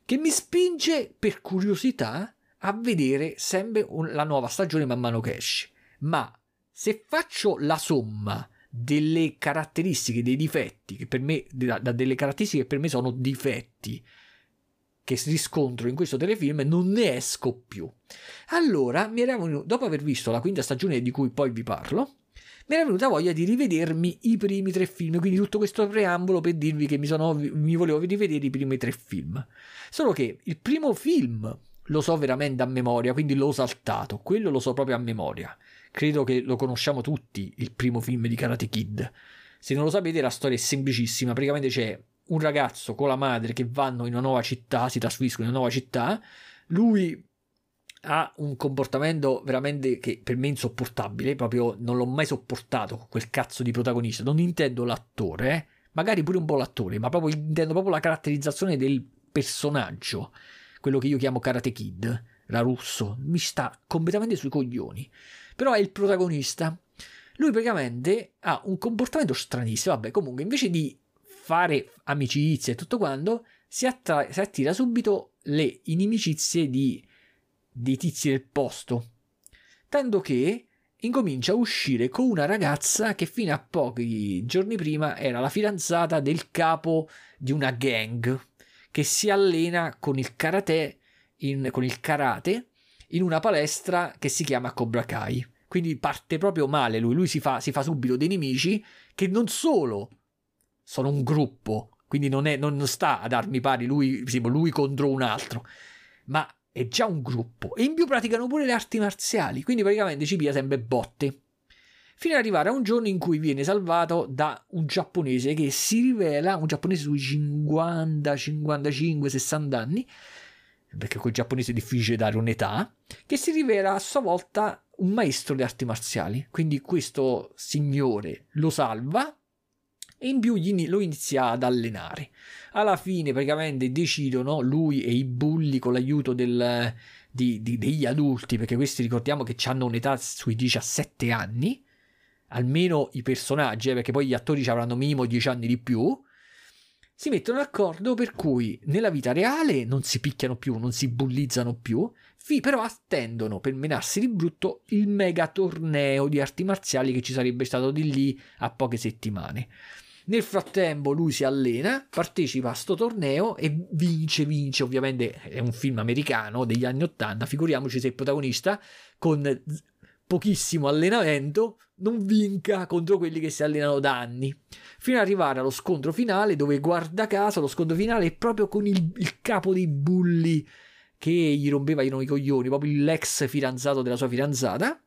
che mi spinge per curiosità a vedere sempre un- la nuova stagione man mano che esce, ma se faccio la somma delle caratteristiche, dei difetti, che per me, da, da delle caratteristiche che per me sono difetti, che riscontro in questo telefilm non ne esco più. Allora, mi era venuto, dopo aver visto la quinta stagione di cui poi vi parlo, mi era venuta voglia di rivedermi i primi tre film, quindi tutto questo preambolo per dirvi che mi, sono, mi volevo rivedere i primi tre film. Solo che il primo film lo so veramente a memoria, quindi l'ho saltato, quello lo so proprio a memoria. Credo che lo conosciamo tutti, il primo film di Karate Kid. Se non lo sapete, la storia è semplicissima, praticamente c'è un ragazzo con la madre che vanno in una nuova città, si trasferiscono in una nuova città, lui ha un comportamento veramente che per me è insopportabile, proprio non l'ho mai sopportato con quel cazzo di protagonista, non intendo l'attore, eh? Magari pure un po' l'attore, ma proprio intendo proprio la caratterizzazione del personaggio, quello che io chiamo Karate Kid, La Russo, mi sta completamente sui coglioni, però è il protagonista, lui praticamente ha un comportamento stranissimo, vabbè comunque invece di fare amicizie e tutto quanto, si, attra- si attira subito le inimicizie di dei tizi del posto, tanto che incomincia a uscire con una ragazza che fino a pochi giorni prima era la fidanzata del capo di una gang che si allena con il karate in, con il karate in una palestra che si chiama Cobra Kai, quindi parte proprio male lui, lui si fa, si fa subito dei nemici che non solo sono un gruppo, quindi non, è, non sta ad armi pari lui, lui contro un altro, ma è già un gruppo, e in più praticano pure le arti marziali, quindi praticamente ci pia sempre botte, fino ad arrivare a un giorno in cui viene salvato da un giapponese che si rivela un giapponese sui cinquanta, cinquantacinque, sessanta anni, perché col giapponese è difficile dare un'età, che si rivela a sua volta un maestro di arti marziali, quindi questo signore lo salva e in più gli lo inizia ad allenare. Alla fine praticamente decidono, lui e i bulli con l'aiuto del, di, di, degli adulti, perché questi ricordiamo che hanno un'età sui diciassette anni, almeno i personaggi, eh, perché poi gli attori ci avranno minimo dieci anni di più, si mettono d'accordo per cui nella vita reale non si picchiano più, non si bullizzano più, fi- però attendono per menarsi di brutto il mega torneo di arti marziali che ci sarebbe stato di lì a poche settimane. Nel frattempo lui si allena, partecipa a sto torneo e vince, vince, ovviamente è un film americano degli anni ottanta, figuriamoci se il protagonista con pochissimo allenamento non vinca contro quelli che si allenano da anni, fino ad arrivare allo scontro finale dove guarda caso lo scontro finale è proprio con il, il capo dei bulli che gli rompeva i coglioni, proprio l'ex fidanzato della sua fidanzata,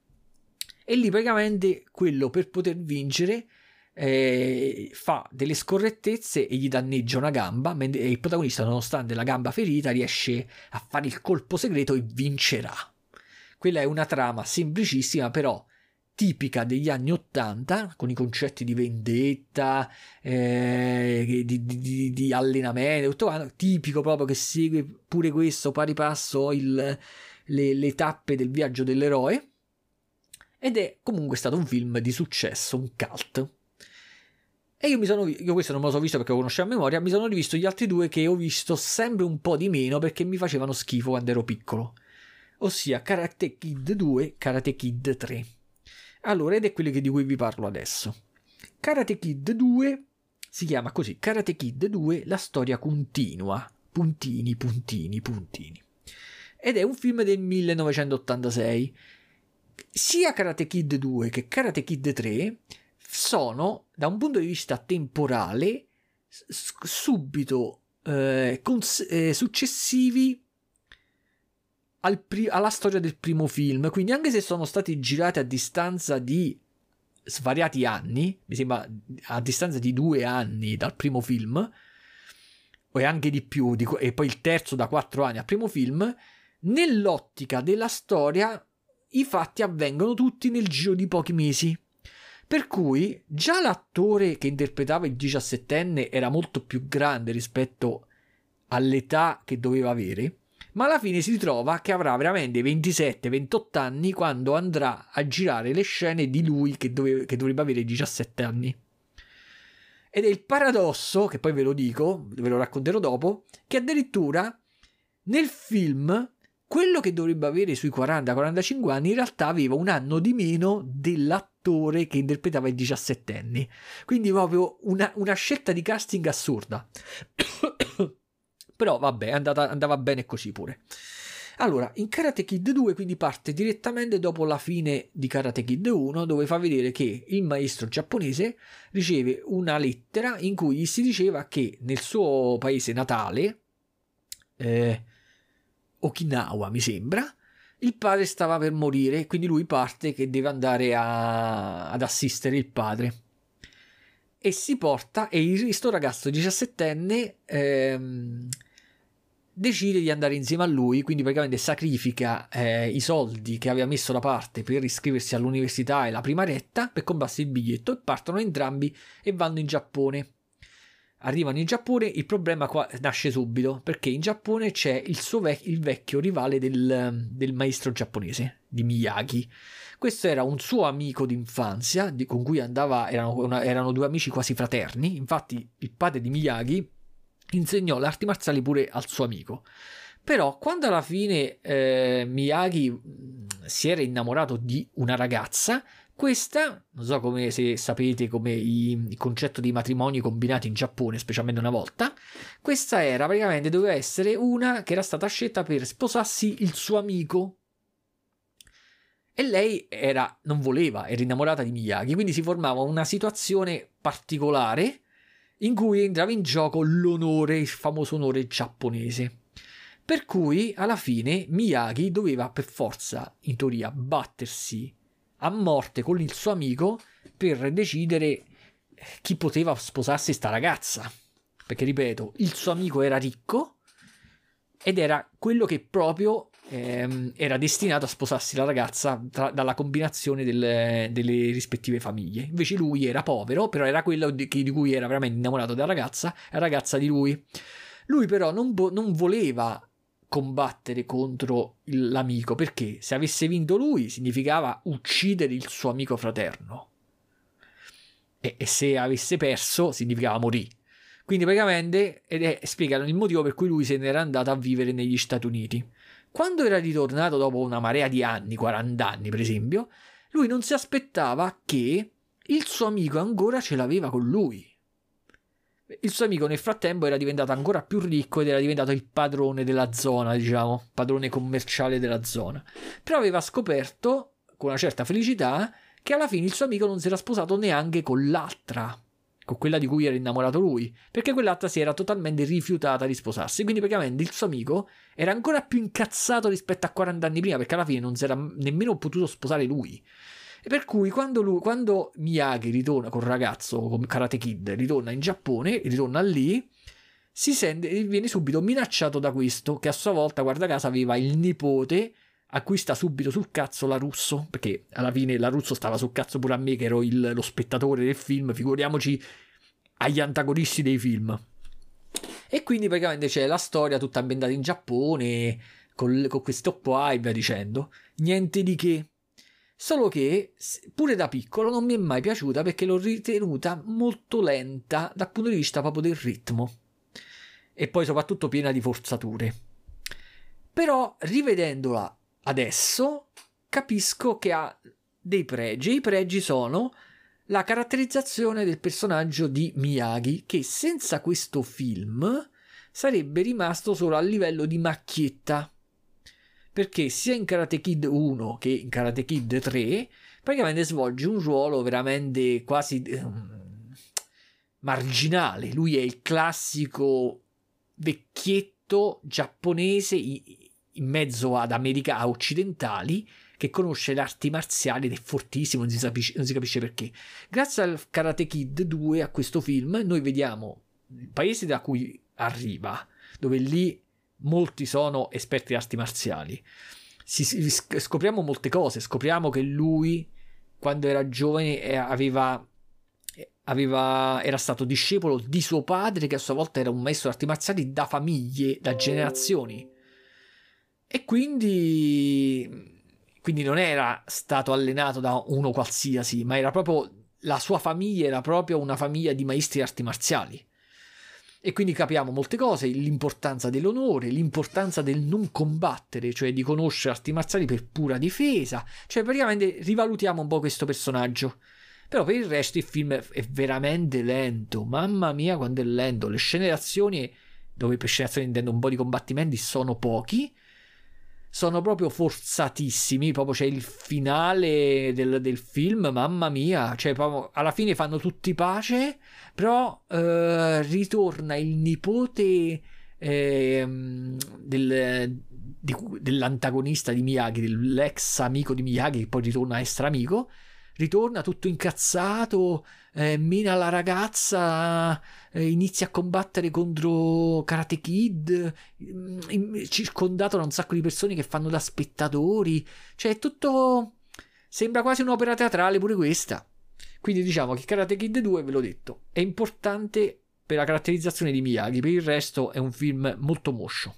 e lì praticamente quello per poter vincere Eh, fa delle scorrettezze e gli danneggia una gamba, mentre il protagonista, nonostante la gamba ferita, riesce a fare il colpo segreto e vincerà. Quella è una trama semplicissima, però tipica degli anni ottanta, con i concetti di vendetta, eh, di, di, di allenamento, tutto quanto, tipico proprio, che segue pure questo pari passo il, le, le tappe del viaggio dell'eroe, ed è comunque stato un film di successo, un cult. E io mi sono io questo non me lo sono visto perché lo conoscevo a memoria, mi sono rivisto gli altri due che ho visto sempre un po' di meno perché mi facevano schifo quando ero piccolo, ossia Karate Kid due, Karate Kid tre. Allora, ed è quello di cui vi parlo adesso. Karate Kid due si chiama così, Karate Kid due, la storia continua, puntini, puntini, puntini. Ed è un film del millenovecentottantasei. Sia Karate Kid due che Karate Kid tre sono, da un punto di vista temporale, subito eh, cons- eh, successivi al pri- alla storia del primo film, quindi anche se sono stati girati a distanza di svariati anni, mi sembra a distanza di due anni dal primo film, e anche di più, di co- e poi il terzo da quattro anni al primo film, nell'ottica della storia i fatti avvengono tutti nel giro di pochi mesi. Per cui già l'attore che interpretava il diciassettenne era molto più grande rispetto all'età che doveva avere, ma alla fine si ritrova che avrà veramente ventisette ventotto anni quando andrà a girare le scene di lui che, dove, che dovrebbe avere diciassette anni. Ed è il paradosso, che poi ve lo dico, ve lo racconterò dopo, che addirittura nel film quello che dovrebbe avere sui quaranta quarantacinque anni in realtà aveva un anno di meno dell'attore che interpretava i diciassettenni, quindi proprio una, una scelta di casting assurda però vabbè, andata, andava bene così pure. Allora, in Karate Kid due quindi parte direttamente dopo la fine di Karate Kid uno, dove fa vedere che il maestro giapponese riceve una lettera in cui gli si diceva che nel suo paese natale, eh, Okinawa mi sembra, il padre stava per morire, quindi lui parte che deve andare a, ad assistere il padre. E si porta, e questo ragazzo diciassettenne ehm, decide di andare insieme a lui, quindi praticamente sacrifica eh, i soldi che aveva messo da parte per iscriversi all'università e la prima retta per comprarsi il biglietto, e partono entrambi e vanno in Giappone. Arrivano in Giappone, il problema qua nasce subito, perché in Giappone c'è il suo vec- il vecchio rivale del, del maestro giapponese, di Miyagi. Questo era un suo amico d'infanzia, di, con cui andava, erano, una, erano due amici quasi fraterni, infatti il padre di Miyagi insegnò le arti marziali pure al suo amico. Però quando alla fine eh, Miyagi si era innamorato di una ragazza, questa, non so come, se sapete come i, il concetto di matrimoni combinati in Giappone, specialmente una volta, questa era praticamente, doveva essere una che era stata scelta per sposarsi il suo amico, e lei era, non voleva, era innamorata di Miyagi, quindi si formava una situazione particolare in cui entrava in gioco l'onore, il famoso onore giapponese. Per cui alla fine Miyagi doveva per forza, in teoria, battersi a morte con il suo amico per decidere chi poteva sposarsi sta ragazza, perché ripeto, il suo amico era ricco ed era quello che proprio ehm, era destinato a sposarsi la ragazza tra, dalla combinazione del, delle rispettive famiglie. Invece lui era povero, però era quello di, di cui era veramente innamorato della ragazza, la ragazza di lui. Lui però non, non voleva combattere contro l'amico, perché se avesse vinto lui significava uccidere il suo amico fraterno, e, e se avesse perso significava morì. Quindi praticamente ed è, spiegano il motivo per cui lui se n'era andato a vivere negli Stati Uniti. Quando era ritornato dopo una marea di anni, quaranta anni per esempio, lui non si aspettava che il suo amico ancora ce l'aveva con lui. Il suo amico nel frattempo era diventato ancora più ricco ed era diventato il padrone della zona, diciamo, padrone commerciale della zona. Però aveva scoperto, con una certa felicità, che alla fine il suo amico non si era sposato neanche con l'altra, con quella di cui era innamorato lui, perché quell'altra si era totalmente rifiutata di sposarsi. Quindi praticamente il suo amico era ancora più incazzato rispetto a quaranta anni prima, perché alla fine non si era nemmeno potuto sposare lui. E per cui quando, lui, quando Miyagi ritorna col ragazzo, con Karate Kid, ritorna in Giappone, ritorna lì, si sente, viene subito minacciato da questo, che a sua volta, guarda caso, aveva il nipote a cui sta subito sul cazzo La Russo, perché alla fine La Russo stava sul cazzo pure a me, che ero il, lo spettatore del film, figuriamoci agli antagonisti dei film. E quindi praticamente c'è la storia tutta ambientata in Giappone, con, con questo qua e via dicendo. Niente di che. Solo che pure da piccolo non mi è mai piaciuta, perché l'ho ritenuta molto lenta dal punto di vista proprio del ritmo, e poi soprattutto piena di forzature. Però rivedendola adesso capisco che ha dei pregi. I pregi sono la caratterizzazione del personaggio di Miyagi, che senza questo film sarebbe rimasto solo a livello di macchietta, perché sia in Karate Kid uno che in Karate Kid tre praticamente svolge un ruolo veramente quasi ehm, marginale. Lui è il classico vecchietto giapponese in mezzo ad America, a occidentali, che conosce le arti marziali ed è fortissimo, non si capisce, non si capisce perché. Grazie al Karate Kid due, a questo film, noi vediamo il paese da cui arriva, dove lì molti sono esperti di arti marziali. Si, si, scopriamo molte cose. Scopriamo che lui, quando era giovane, aveva, aveva, era stato discepolo di suo padre, che a sua volta era un maestro di arti marziali da famiglie, da generazioni. E quindi, quindi non era stato allenato da uno qualsiasi, ma era proprio, la sua famiglia era proprio una famiglia di maestri di arti marziali. E quindi capiamo molte cose, l'importanza dell'onore, l'importanza del non combattere, cioè di conoscere arti marziali per pura difesa. Cioè praticamente rivalutiamo un po' questo personaggio. Però per il resto il film è veramente lento, mamma mia quando è lento, le scene d'azione dove per scelzione intendo un po' di combattimenti, sono pochi, sono proprio forzatissimi, proprio c'è il finale del, del film, mamma mia, cioè proprio alla fine fanno tutti pace, però eh, ritorna il nipote eh, del, di, dell'antagonista di Miyagi, dell'ex amico di Miyagi, che poi ritorna a essere amico, ritorna tutto incazzato, eh, mina la ragazza, eh, inizia a combattere contro Karate Kid, eh, circondato da un sacco di persone che fanno da spettatori, cioè tutto sembra quasi un'opera teatrale pure questa. Quindi diciamo che Karate Kid due, ve l'ho detto, è importante per la caratterizzazione di Miyagi, per il resto è un film molto moscio.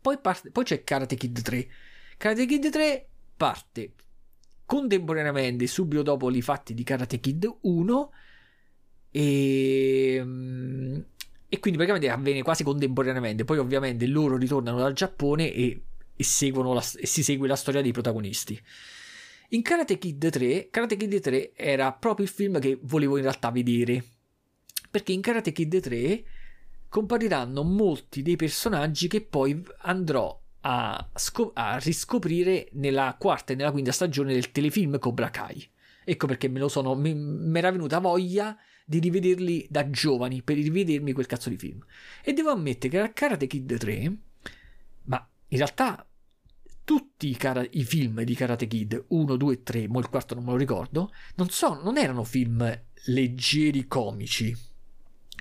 Poi, parte, poi c'è Karate Kid tre. Karate Kid tre parte contemporaneamente, subito dopo i fatti di Karate Kid uno, e, e quindi praticamente avviene quasi contemporaneamente. Poi ovviamente loro ritornano dal Giappone e, e, seguono la, e si segue la storia dei protagonisti. In Karate Kid tre, Karate Kid tre era proprio il film che volevo in realtà vedere, perché in Karate Kid tre compariranno molti dei personaggi che poi andrò A, scop- a riscoprire nella quarta e nella quinta stagione del telefilm Cobra Kai. Ecco perché me lo sono mi, mi era venuta voglia di rivederli da giovani, per rivedermi quel cazzo di film. E devo ammettere che Karate Kid tre, ma in realtà tutti i, cara- i film di Karate Kid uno, due e tre, mo il quarto non me lo ricordo, non, so, non erano film leggeri comici,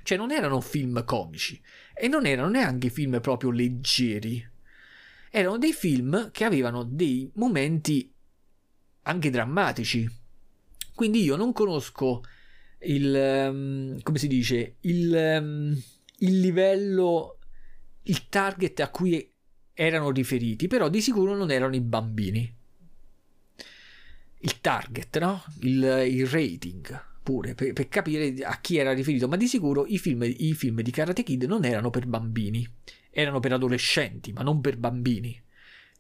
cioè non erano film comici e non erano neanche film proprio leggeri. Erano dei film che avevano dei momenti anche drammatici. Quindi io non conosco il um, come si dice il, um, il livello, il target a cui erano riferiti, però di sicuro non erano i bambini. Il target, no? Il, il rating pure per, per capire a chi era riferito, ma di sicuro i film, i film di Karate Kid non erano per bambini. Erano per adolescenti, ma non per bambini.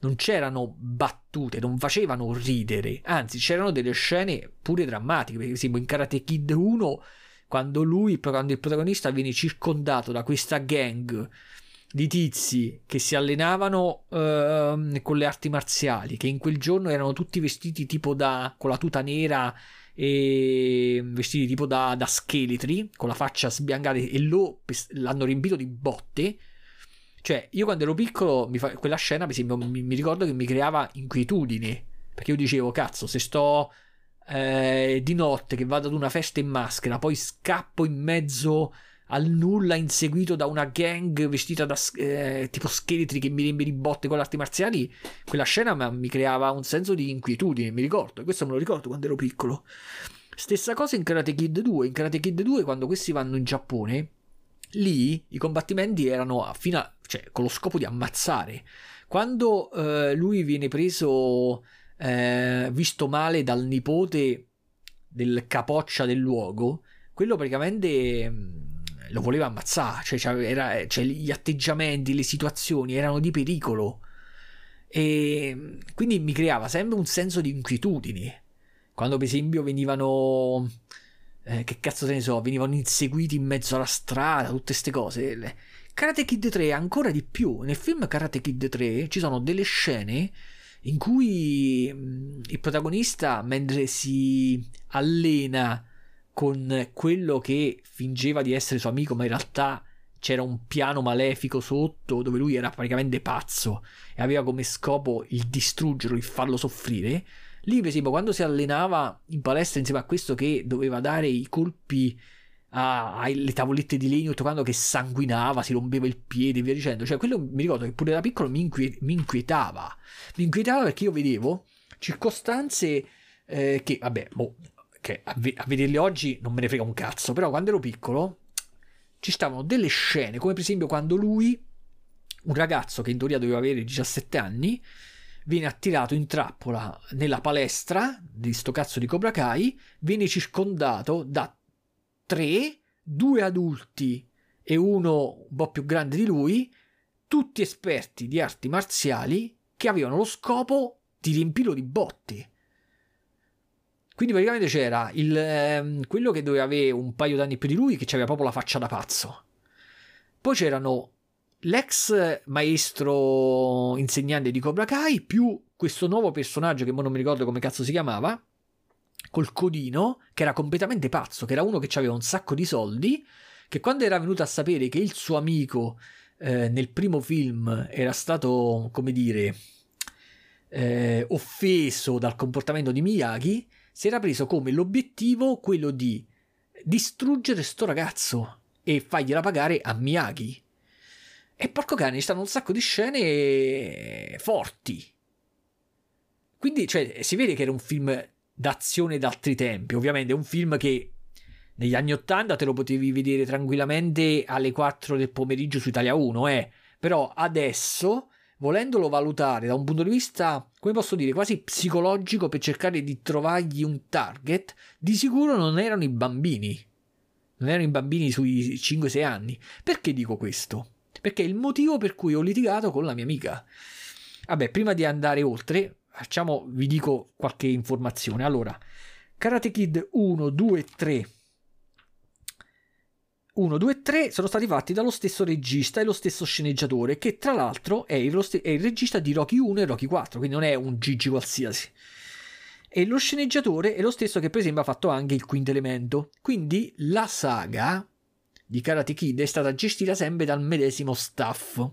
Non c'erano battute, non facevano ridere. Anzi, c'erano delle scene pure drammatiche. Per esempio, in Karate Kid uno, quando lui, quando il protagonista viene circondato da questa gang di tizi che si allenavano eh, con le arti marziali, che in quel giorno erano tutti vestiti tipo da, con la tuta nera e vestiti tipo da, da scheletri, con la faccia sbiancata, e lo, l'hanno riempito di botte. Cioè, io quando ero piccolo, mi fa... quella scena, per esempio, mi, mi ricordo che mi creava inquietudine, perché io dicevo, cazzo, se sto eh, di notte, che vado ad una festa in maschera, poi scappo in mezzo al nulla, inseguito da una gang vestita da eh, tipo scheletri che mi riempie di botte con le arti marziali, quella scena ma, mi creava un senso di inquietudine, mi ricordo, e questo me lo ricordo quando ero piccolo. Stessa cosa in Karate Kid due. In Karate Kid due, quando questi vanno in Giappone, lì i combattimenti erano fino a, cioè, con lo scopo di ammazzare. Quando eh, lui viene preso, eh, visto male dal nipote del capoccia del luogo, quello praticamente mh, lo voleva ammazzare, cioè, cioè, era, cioè gli atteggiamenti, le situazioni erano di pericolo, e quindi mi creava sempre un senso di inquietudine quando per esempio venivano Eh, che cazzo te ne so, venivano inseguiti in mezzo alla strada, tutte ste cose. Karate Kid tre ancora di più. Nel film Karate Kid tre ci sono delle scene in cui il protagonista, mentre si allena con quello che fingeva di essere suo amico, ma in realtà c'era un piano malefico sotto, dove lui era praticamente pazzo e aveva come scopo il distruggerlo, il farlo soffrire. Lì per esempio, quando si allenava in palestra insieme a questo che doveva dare i colpi a, alle tavolette di legno, quando che sanguinava, si rompeva il piede e via dicendo, cioè quello mi ricordo che pure da piccolo mi, inquiet- mi inquietava mi inquietava perché io vedevo circostanze eh, che vabbè boh, che a, ve- a vederle oggi non me ne frega un cazzo, però quando ero piccolo ci stavano delle scene come per esempio quando lui, un ragazzo che in teoria doveva avere diciassette anni, viene attirato in trappola nella palestra di sto cazzo di Cobra Kai, viene circondato da tre, due adulti e uno un po' più grande di lui, tutti esperti di arti marziali, che avevano lo scopo di riempirlo di botte. Quindi praticamente c'era il, ehm, quello che doveva avere un paio d'anni più di lui, che aveva proprio la faccia da pazzo. Poi c'erano l'ex maestro insegnante di Cobra Kai più questo nuovo personaggio che mo non mi ricordo come cazzo si chiamava, col codino, che era completamente pazzo, che era uno che aveva un sacco di soldi, che quando era venuto a sapere che il suo amico eh, nel primo film era stato, come dire, eh, offeso dal comportamento di Miyagi, si era preso come l'obiettivo quello di distruggere sto ragazzo e fargliela pagare a Miyagi. E porco cane, ci stanno un sacco di scene forti, quindi cioè, si vede che era un film d'azione d'altri tempi. Ovviamente è un film che negli anni ottanta te lo potevi vedere tranquillamente alle quattro del pomeriggio su Italia uno, eh. Però adesso, volendolo valutare da un punto di vista, come posso dire, quasi psicologico, per cercare di trovargli un target, di sicuro non erano i bambini, non erano i bambini sui cinque sei anni. Perché dico questo? Perché è il motivo per cui ho litigato con la mia amica. Vabbè, prima di andare oltre, facciamo, vi dico qualche informazione. Allora, Karate Kid uno, due, tre sono stati fatti dallo stesso regista e lo stesso sceneggiatore, che tra l'altro è il, st- è il regista di Rocky uno e Rocky quattro, quindi non è un Gigi qualsiasi. E lo sceneggiatore è lo stesso che per esempio ha fatto anche il Quinto Elemento. Quindi la saga di Karate Kid è stata gestita sempre dal medesimo staff,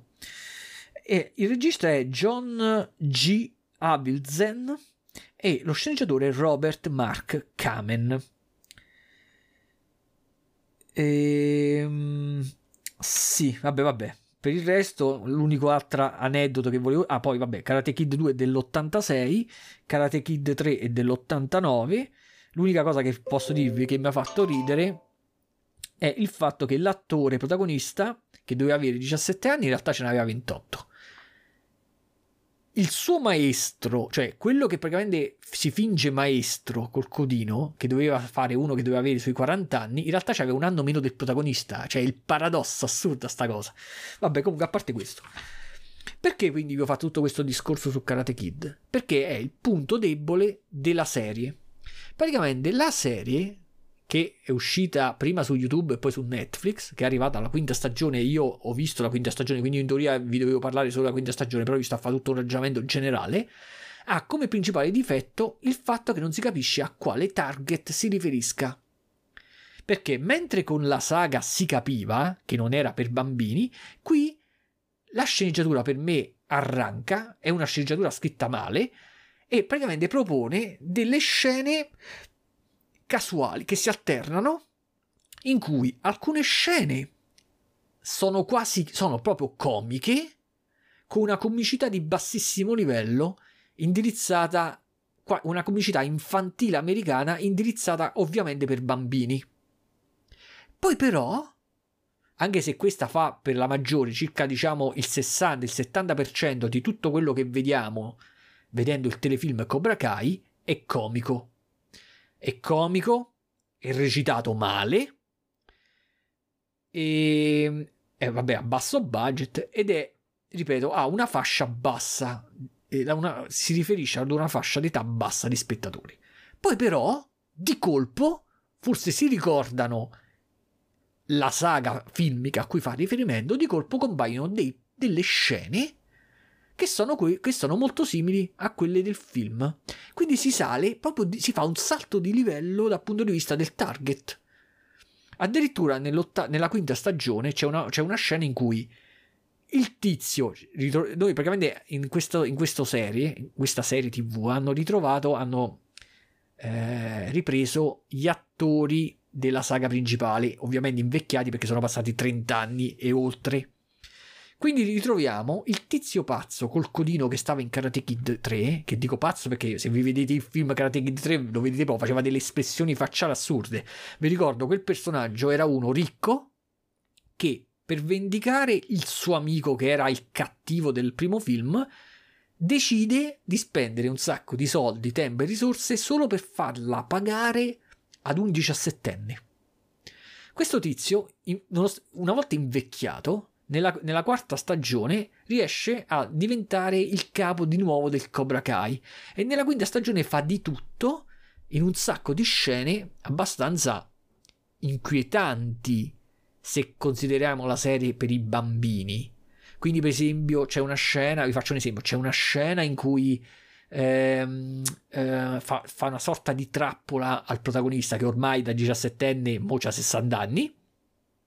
e il regista è John G. Avildsen e lo sceneggiatore è Robert Mark Kamen. Ehm, sì, vabbè, vabbè. Per il resto, l'unico altro aneddoto che volevo... Ah, poi vabbè, Karate Kid due è dell'ottantasei, Karate Kid tre è dell'ottantanove. L'unica cosa che posso dirvi che mi ha fatto ridere è il fatto che l'attore protagonista, che doveva avere diciassette anni, in realtà ce n'aveva ventotto. Il suo maestro, cioè quello che praticamente si finge maestro col codino, che doveva fare uno che doveva avere sui quaranta anni, in realtà c'aveva un anno meno del protagonista. Cioè il paradosso assurdo sta cosa. Vabbè, comunque, a parte questo, perché quindi vi ho fatto tutto questo discorso su Karate Kid? Perché è il punto debole della serie. Praticamente la serie, che è uscita prima su YouTube e poi su Netflix, che è arrivata alla quinta stagione. Io ho visto la quinta stagione, quindi in teoria vi dovevo parlare solo della quinta stagione, però vi sto a fare tutto un ragionamento generale. Ha come principale difetto il fatto che non si capisce a quale target si riferisca, perché mentre con la saga si capiva che non era per bambini, qui la sceneggiatura per me arranca, è una sceneggiatura scritta male e praticamente propone delle scene casuali che si alternano, in cui alcune scene sono quasi, sono proprio comiche, con una comicità di bassissimo livello, indirizzata, una comicità infantile americana indirizzata ovviamente per bambini. Poi però, anche se questa fa per la maggiore circa, diciamo, il sessanta settanta per cento di tutto quello che vediamo vedendo il telefilm Cobra Kai, è comico. È comico, è recitato male, e eh, vabbè, a basso budget, ed è, ripeto, ha una fascia bassa, una, si riferisce ad una fascia d'età bassa di spettatori. Poi però, di colpo, forse si ricordano la saga filmica a cui fa riferimento, di colpo compaiono dei, delle scene che sono, que- che sono molto simili a quelle del film. Quindi si sale, proprio di- si fa un salto di livello dal punto di vista del target. Addirittura nella quinta stagione c'è una, c'è una scena in cui il tizio, ritro- noi praticamente in, questo, in questa serie, in questa serie tv, hanno ritrovato, hanno eh, ripreso gli attori della saga principale, ovviamente invecchiati perché sono passati trenta anni e oltre. Quindi ritroviamo il tizio pazzo col codino che stava in Karate Kid tre, che dico pazzo perché se vi vedete il film Karate Kid tre lo vedete proprio, faceva delle espressioni facciali assurde. Vi ricordo, quel personaggio era uno ricco che, per vendicare il suo amico che era il cattivo del primo film, decide di spendere un sacco di soldi, tempo e risorse solo per farla pagare ad un diciassettenne. Questo tizio, una volta invecchiato, Nella, nella quarta stagione riesce a diventare il capo di nuovo del Cobra Kai, e nella quinta stagione fa di tutto in un sacco di scene abbastanza inquietanti, se consideriamo la serie per i bambini. Quindi per esempio c'è una scena, vi faccio un esempio, c'è una scena in cui ehm, eh, fa, fa una sorta di trappola al protagonista, che ormai da diciassettenne mo c'ha sessanta anni,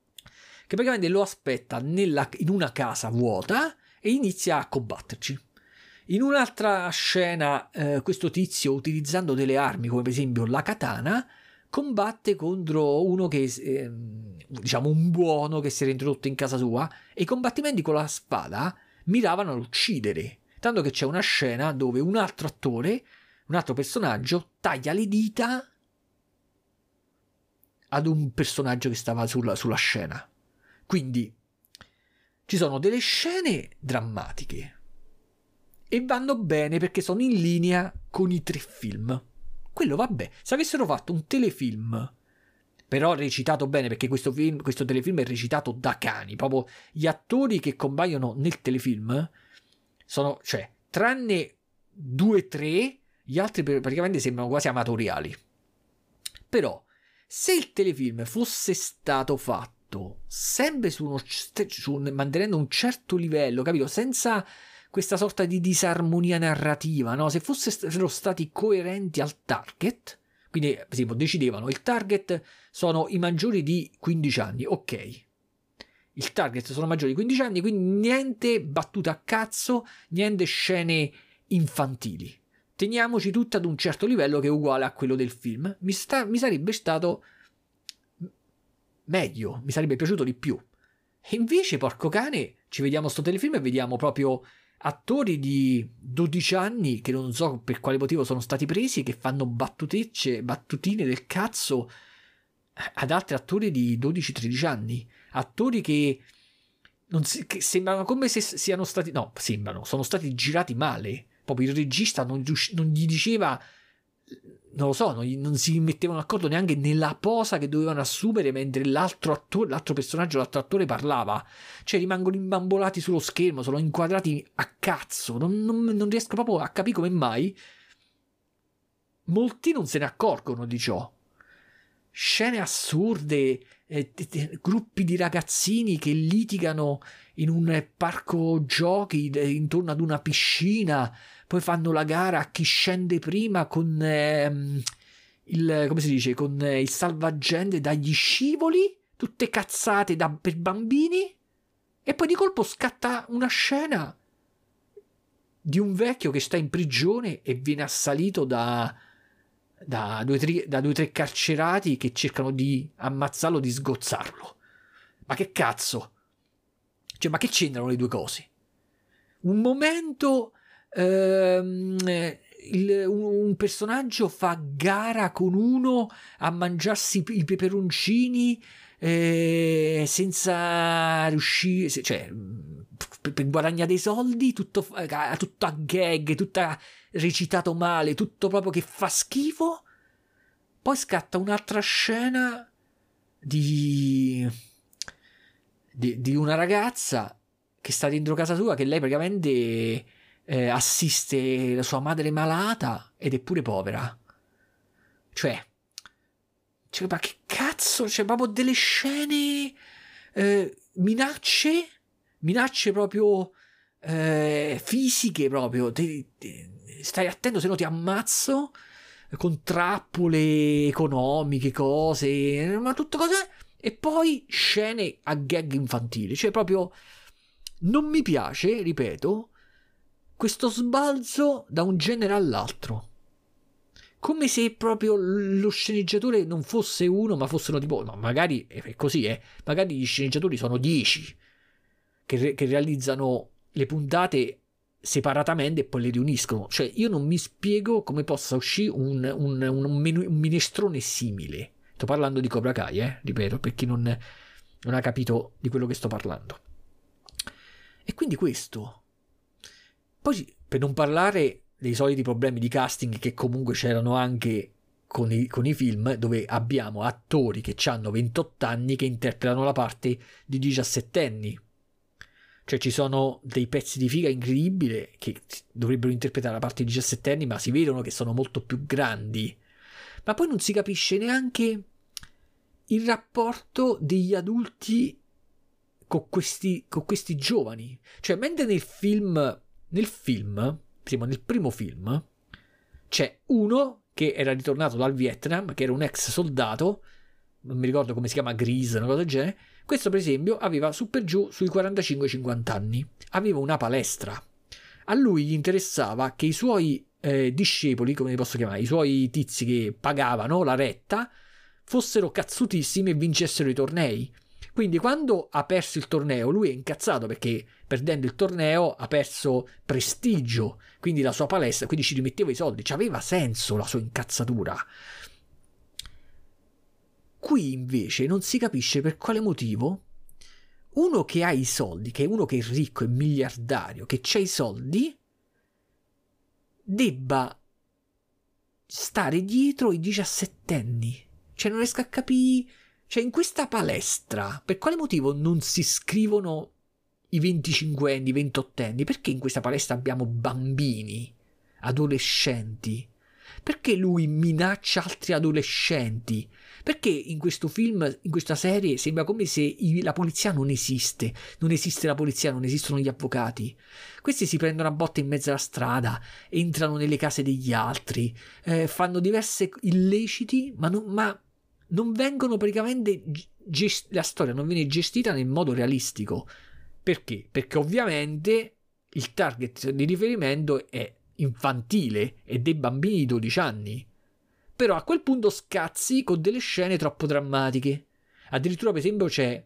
che praticamente lo aspetta nella, in una casa vuota e inizia a combatterci. In un'altra scena eh, questo tizio, utilizzando delle armi come per esempio la katana, combatte contro uno che eh, diciamo un buono che si era introdotto in casa sua, e i combattimenti con la spada miravano ad uccidere, tanto che c'è una scena dove un altro attore, un altro personaggio, taglia le dita ad un personaggio che stava sulla, sulla scena. Quindi ci sono delle scene drammatiche e vanno bene perché sono in linea con i tre film. Quello vabbè, se avessero fatto un telefilm però recitato bene, perché questo film, questo telefilm è recitato da cani, proprio gli attori che compaiono nel telefilm sono, cioè, tranne due tre, gli altri praticamente sembrano quasi amatoriali. Però se il telefilm fosse stato fatto sempre su uno, su, mantenendo un certo livello, capito, senza questa sorta di disarmonia narrativa, no? Se fossero stati coerenti al target, quindi per esempio decidevano il target sono i maggiori di quindici anni, ok, il target sono maggiori di quindici anni, quindi niente battuta a cazzo, niente scene infantili, teniamoci tutto ad un certo livello che è uguale a quello del film, mi, sta, mi sarebbe stato meglio, mi sarebbe piaciuto di più. E invece porco cane, ci vediamo sto telefilm e vediamo proprio attori di dodici anni che non so per quale motivo sono stati presi, che fanno battutecce, battutine del cazzo ad altri attori di dodici tredici anni, attori che, non si, che sembrano come se siano stati, no, sembrano, sono stati girati male, proprio il regista non, non gli diceva, non lo so, non, non si mettevano d'accordo neanche nella posa che dovevano assumere mentre l'altro attore, l'altro personaggio, l'altro attore parlava, cioè rimangono imbambolati sullo schermo, sono inquadrati a cazzo, non, non, non riesco proprio a capire come mai molti non se ne accorgono di ciò. Scene assurde, eh, gruppi di ragazzini che litigano in un parco giochi intorno ad una piscina, poi fanno la gara a chi scende prima con ehm, il, come si dice, con eh, il salvagente dagli scivoli, tutte cazzate da, per bambini, e poi di colpo scatta una scena di un vecchio che sta in prigione e viene assalito da Da due, tre, da due tre carcerati che cercano di ammazzarlo, di sgozzarlo. Ma che cazzo, cioè, ma che c'entrano le due cose? Un momento ehm, il, un personaggio fa gara con uno a mangiarsi i peperoncini eh, senza riuscire, cioè per guadagnare dei soldi, tutto, tutto a gag, tutta recitato male, tutto proprio che fa schifo. Poi scatta un'altra scena di, di, di una ragazza che sta dentro casa sua, che lei praticamente eh, assiste la sua madre malata ed è pure povera, cioè, cioè ma che cazzo, cioè proprio delle scene eh, minacce minacce proprio eh, fisiche, proprio te, te, stai attento se no ti ammazzo, con trappole economiche, cose, ma tutto cos'è, e poi scene a gag infantili, cioè proprio non mi piace, ripeto, questo sbalzo da un genere all'altro, come se proprio lo sceneggiatore non fosse uno ma fossero tipo, no, magari è così, eh, magari gli sceneggiatori sono dieci Che, re- che realizzano le puntate separatamente e poi le riuniscono. Cioè, io non mi spiego come possa uscire un, un, un, menu- un minestrone simile. Sto parlando di Cobra Kai, eh? Ripeto, per chi non, non ha capito di quello che sto parlando. E quindi questo. Poi, per non parlare dei soliti problemi di casting che comunque c'erano anche con i, con i film, dove abbiamo attori che hanno ventotto anni che interpretano la parte di diciassettenni. Cioè ci sono dei pezzi di figa incredibile che dovrebbero interpretare la parte di diciassettenni, ma si vedono che sono molto più grandi. Ma poi non si capisce neanche il rapporto degli adulti con questi, con questi giovani. Cioè, mentre nel film, nel film, prima, nel primo film, c'è uno che era ritornato dal Vietnam, che era un ex soldato, non mi ricordo come si chiama, Gris, una cosa del genere. Questo, per esempio, aveva su per giù sui quarantacinque cinquanta anni, aveva una palestra. A lui gli interessava che i suoi eh, discepoli, come li posso chiamare, i suoi tizi che pagavano la retta, fossero cazzutissimi e vincessero i tornei. Quindi quando ha perso il torneo, lui è incazzato perché perdendo il torneo ha perso prestigio, quindi la sua palestra, quindi ci rimetteva i soldi, cioè aveva senso la sua incazzatura. Qui invece non si capisce per quale motivo uno che ha i soldi, che è uno che è ricco, è miliardario, che c'ha i soldi, debba stare dietro i diciassettenni. Cioè non riesco a capire... Cioè in questa palestra per quale motivo non si scrivono i venticinquenni, i ventottenni? Perché in questa palestra abbiamo bambini, adolescenti? Perché lui minaccia altri adolescenti? Perché in questo film, in questa serie, sembra come se i, la polizia non esiste. Non esiste la polizia, non esistono gli avvocati. Questi si prendono a botte in mezzo alla strada, entrano nelle case degli altri, eh, fanno diversi illeciti, ma... Non, ma non vengono praticamente gest- la storia non viene gestita nel modo realistico. Perché? Perché ovviamente il target di riferimento è infantile e dei bambini di dodici anni, però a quel punto scazzi con delle scene troppo drammatiche. Addirittura, per esempio, c'è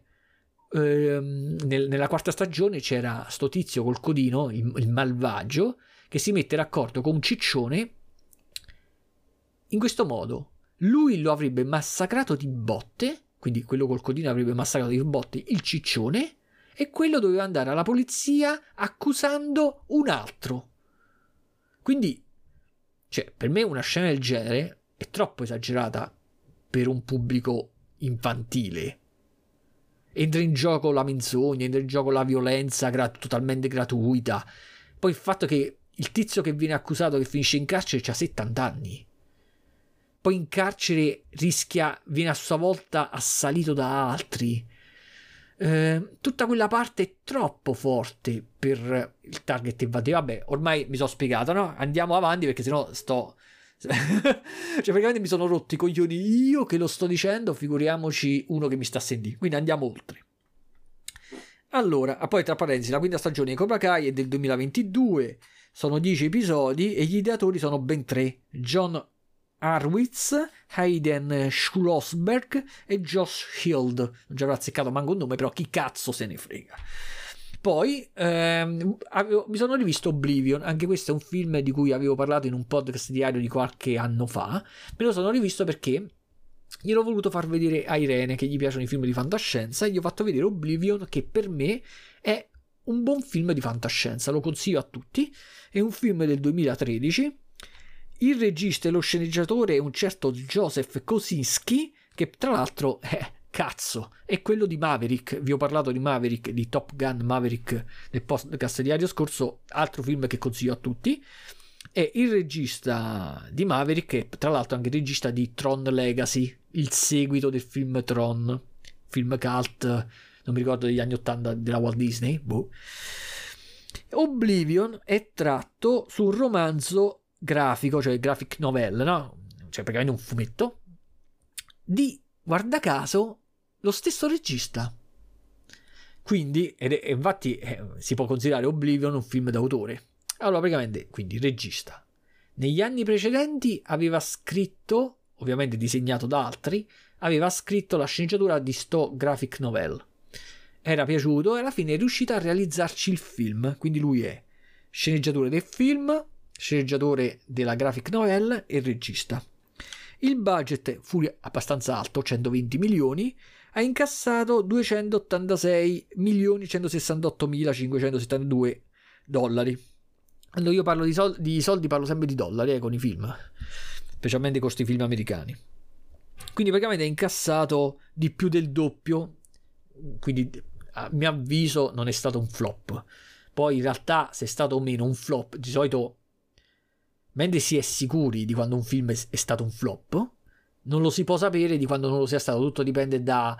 ehm, nel, nella quarta stagione c'era sto tizio col codino, il, il malvagio, che si mette d'accordo con un ciccione in questo modo. Lui lo avrebbe massacrato di botte, quindi quello col codino avrebbe massacrato di botte il ciccione, e quello doveva andare alla polizia accusando un altro. Quindi, cioè, per me una scena del genere è troppo esagerata per un pubblico infantile. Entra in gioco la menzogna, entra in gioco la violenza grat- totalmente gratuita. Poi il fatto che il tizio che viene accusato, che finisce in carcere, c'ha settanta anni. Poi in carcere rischia, viene a sua volta assalito da altri. Eh, tutta quella parte è troppo forte per il target invadente. Vabbè, ormai mi sono spiegato, no? Andiamo avanti perché sennò sto... cioè praticamente mi sono rotto i coglioni io che lo sto dicendo, figuriamoci uno che mi sta a sentire. Quindi andiamo oltre. Allora, poi tra parentesi, la quinta stagione di Cobra Kai è del duemilaventidue, sono dieci episodi e gli ideatori sono ben tre. John Harwitz, Hayden Schlossberg e Josh Hild. Non ci avrà azzeccato manco un nome, però chi cazzo se ne frega. Poi ehm, avevo, mi sono rivisto Oblivion. Anche questo è un film di cui avevo parlato in un podcast diario di qualche anno fa. Me lo sono rivisto perché gliel'ho voluto far vedere a Irene, che gli piacciono i film di fantascienza, e gli ho fatto vedere Oblivion, che per me è un buon film di fantascienza, lo consiglio a tutti. È un film del duemilatredici. Il regista e lo sceneggiatore è un certo Joseph Kosinski, che tra l'altro, eh, cazzo, è quello di Maverick. Vi ho parlato di Maverick, di Top Gun Maverick, nel podcast diario scorso, altro film che consiglio a tutti. È il regista di Maverick e tra l'altro anche il regista di Tron Legacy, il seguito del film Tron, film cult, non mi ricordo, degli anni ottanta della Walt Disney, boh. Oblivion è tratto su un romanzo grafico, cioè graphic novel, no? Cioè praticamente un fumetto di, guarda caso, lo stesso regista. Quindi, ed è, infatti eh, si può considerare Oblivion un film d'autore. Allora praticamente, quindi regista. Negli anni precedenti aveva scritto, ovviamente disegnato da altri, aveva scritto la sceneggiatura di sto graphic novel. Era piaciuto e alla fine è riuscito a realizzarci il film. Quindi lui è sceneggiatore del film, sceneggiatore della graphic novel e regista. Il budget fu abbastanza alto, centoventi milioni, ha incassato duecentottantasei milioni centosessantottomilacinquecentosettantadue dollari. Quando io parlo di soldi, di soldi parlo sempre di dollari eh, con i film, specialmente con questi film americani. Quindi praticamente ha incassato di più del doppio, quindi a mio avviso non è stato un flop. Poi in realtà, se è stato o meno un flop, di solito mentre si è sicuri di quando un film è stato un flop, non lo si può sapere di quando non lo sia stato. Tutto dipende da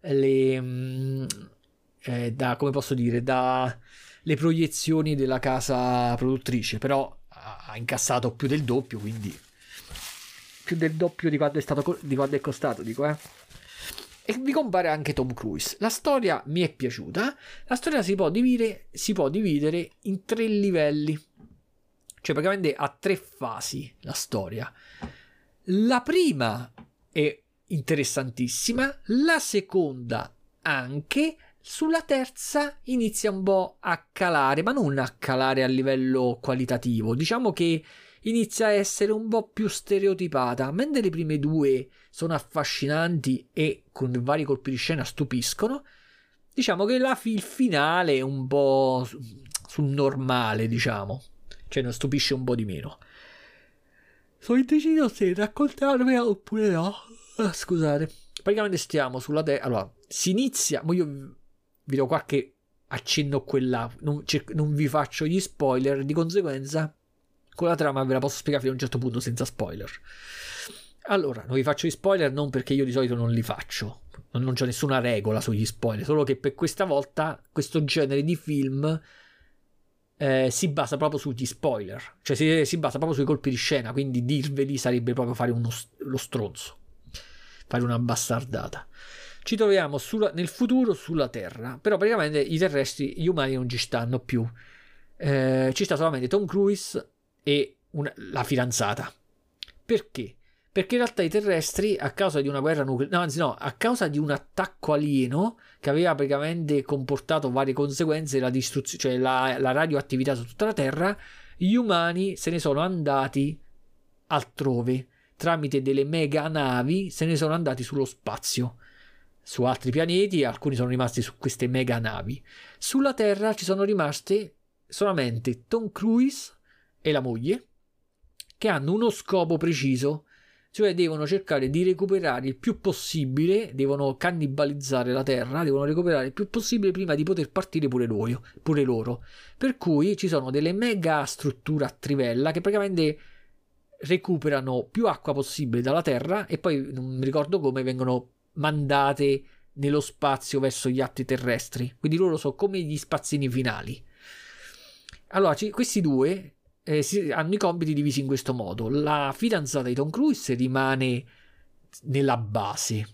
le, cioè da, come posso dire, da le proiezioni della casa produttrice, però ha incassato più del doppio, quindi più del doppio di quanto è stato, di quanto è costato, dico, eh. E vi compare anche Tom Cruise. La storia mi è piaciuta. La storia si può dividere, si può dividere in tre livelli, cioè praticamente ha tre fasi la storia. La prima è interessantissima, la seconda anche, sulla terza inizia un po' a calare, ma non a calare a livello qualitativo, diciamo che inizia a essere un po' più stereotipata. Mentre le prime due sono affascinanti e con vari colpi di scena stupiscono, diciamo che la fi- il finale è un po' sul normale, diciamo, cioè non stupisce un po' di meno. Sono indeciso se raccontarvela oppure no. Ah, scusate, praticamente stiamo sulla terra. Allora, si inizia, mo io vi do qualche accenno a quella, non, cer- non vi faccio gli spoiler, di conseguenza con la trama ve la posso spiegare fino a un certo punto senza spoiler. Allora, non vi faccio gli spoiler, non perché io di solito non li faccio, non c'è nessuna regola sugli spoiler, solo che per questa volta questo genere di film eh, si basa proprio sugli spoiler, cioè si, si basa proprio sui colpi di scena, quindi dirveli sarebbe proprio fare uno, lo stronzo, fare una bastardata. Ci troviamo sulla, nel futuro sulla Terra, però praticamente i terrestri, gli umani non ci stanno più, eh, ci sta solamente Tom Cruise e una, la fidanzata. Perché? Perché in realtà i terrestri, a causa di una guerra nucleare, no, anzi no, a causa di un attacco alieno che aveva praticamente comportato varie conseguenze, la distruzione, cioè la, la radioattività su tutta la Terra, gli umani se ne sono andati altrove, tramite delle mega navi se ne sono andati sullo spazio, su altri pianeti, alcuni sono rimasti su queste mega navi. Sulla Terra ci sono rimaste solamente Tom Cruise e la moglie, che hanno uno scopo preciso, cioè devono cercare di recuperare il più possibile, devono cannibalizzare la Terra, devono recuperare il più possibile prima di poter partire pure loro, pure loro. Per cui ci sono delle mega strutture a trivella che praticamente recuperano più acqua possibile dalla Terra e poi, non mi ricordo come, vengono mandate nello spazio verso gli altri terrestri, quindi loro sono come gli spazzini finali. Allora, c- questi due eh, si- hanno i compiti divisi in questo modo. La fidanzata di Tom Cruise rimane nella base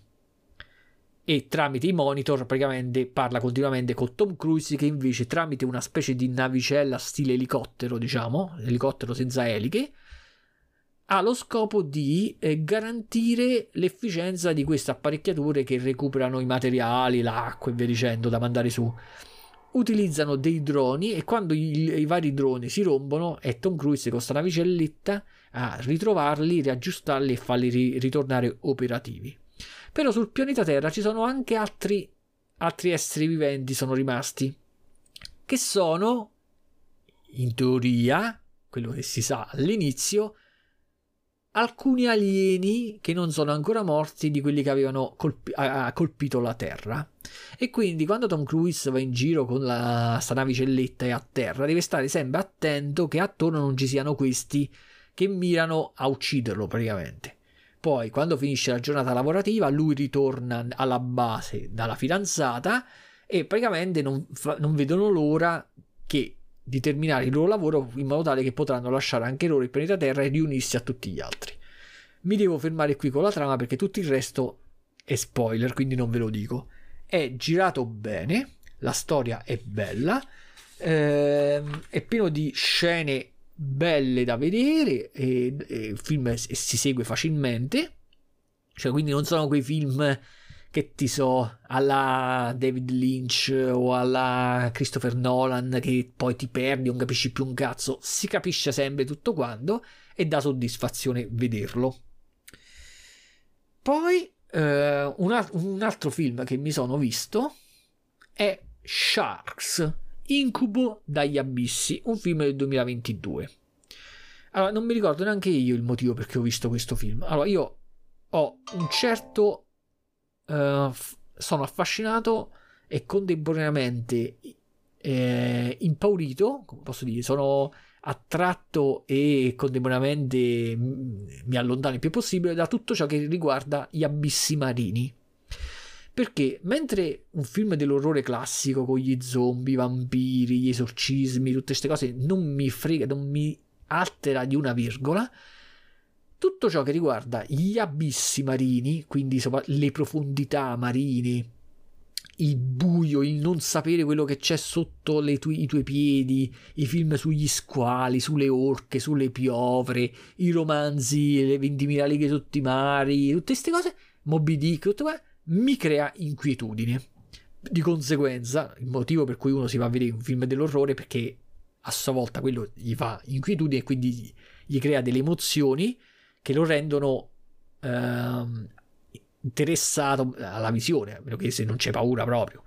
e tramite i monitor praticamente parla continuamente con Tom Cruise, che invece tramite una specie di navicella stile elicottero, diciamo elicottero senza eliche, ha lo scopo di eh, garantire l'efficienza di queste apparecchiature che recuperano i materiali, l'acqua e via dicendo, da mandare su. Utilizzano dei droni e quando i, i vari droni si rompono è Tom Cruise con questa navicelletta a ritrovarli, riaggiustarli e farli ri- ritornare operativi. Però sul pianeta Terra ci sono anche altri, altri esseri viventi sono rimasti, che sono, in teoria, quello che si sa all'inizio, alcuni alieni che non sono ancora morti, di quelli che avevano colpi- ah, colpito la Terra. E quindi quando Tom Cruise va in giro con la sta navicelletta e a terra deve stare sempre attento che attorno non ci siano questi che mirano a ucciderlo praticamente. Poi quando finisce la giornata lavorativa lui ritorna alla base dalla fidanzata e praticamente non, fa- non vedono l'ora che di terminare il loro lavoro, in modo tale che potranno lasciare anche loro il pianeta Terra e riunirsi a tutti gli altri. Mi devo fermare qui con la trama perché tutto il resto è spoiler, quindi non ve lo dico. È girato bene, la storia è bella, ehm, è pieno di scene belle da vedere e, e il film si segue facilmente, cioè quindi non sono quei film che ti so alla David Lynch o alla Christopher Nolan che poi ti perdi, non capisci più un cazzo. Si capisce sempre tutto quanto e dà soddisfazione vederlo. Poi eh, un, alt- un altro film che mi sono visto è Sharks, Incubo dagli abissi, un film del duemilaventidue. Allora, non mi ricordo neanche io il motivo perché ho visto questo film. Allora, io ho un certo Uh, f- sono affascinato e contemporaneamente eh, impaurito, come posso dire, sono attratto e contemporaneamente m- mi allontano il più possibile da tutto ciò che riguarda gli abissi marini, Perché mentre un film dell'orrore classico con gli zombie, i vampiri, gli esorcismi, tutte queste cose non mi frega, non mi altera di una virgola, tutto ciò che riguarda gli abissi marini, quindi le profondità marine, il buio, il non sapere quello che c'è sotto le tu- i tuoi piedi, i film sugli squali, sulle orche, sulle piovre, i romanzi, le ventimila leghe sotto i mari, tutte queste cose, Moby Dick, tutto qua, mi crea inquietudine. Di conseguenza, il motivo per cui uno si va a vedere un film dell'orrore, perché a sua volta quello gli fa inquietudine e quindi gli, gli crea delle emozioni che lo rendono ehm, interessato alla visione, a meno che se non c'è paura proprio.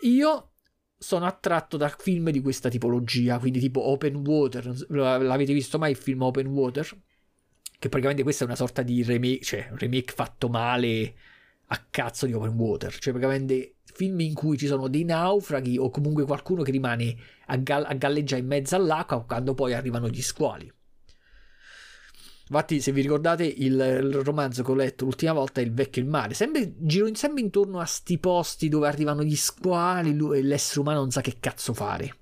Io sono attratto da film di questa tipologia, quindi tipo Open Water. L'avete visto mai il film Open Water? Che praticamente questa è una sorta di remake, cioè un remake fatto male a cazzo di Open Water, cioè praticamente film in cui ci sono dei naufraghi o comunque qualcuno che rimane a, gal- a galleggiare in mezzo all'acqua quando poi arrivano gli squali. Infatti, se vi ricordate il, il romanzo che ho letto l'ultima volta è Il vecchio e il mare, sempre, giro sempre intorno a sti posti dove arrivano gli squali lui, e l'essere umano non sa che cazzo fare.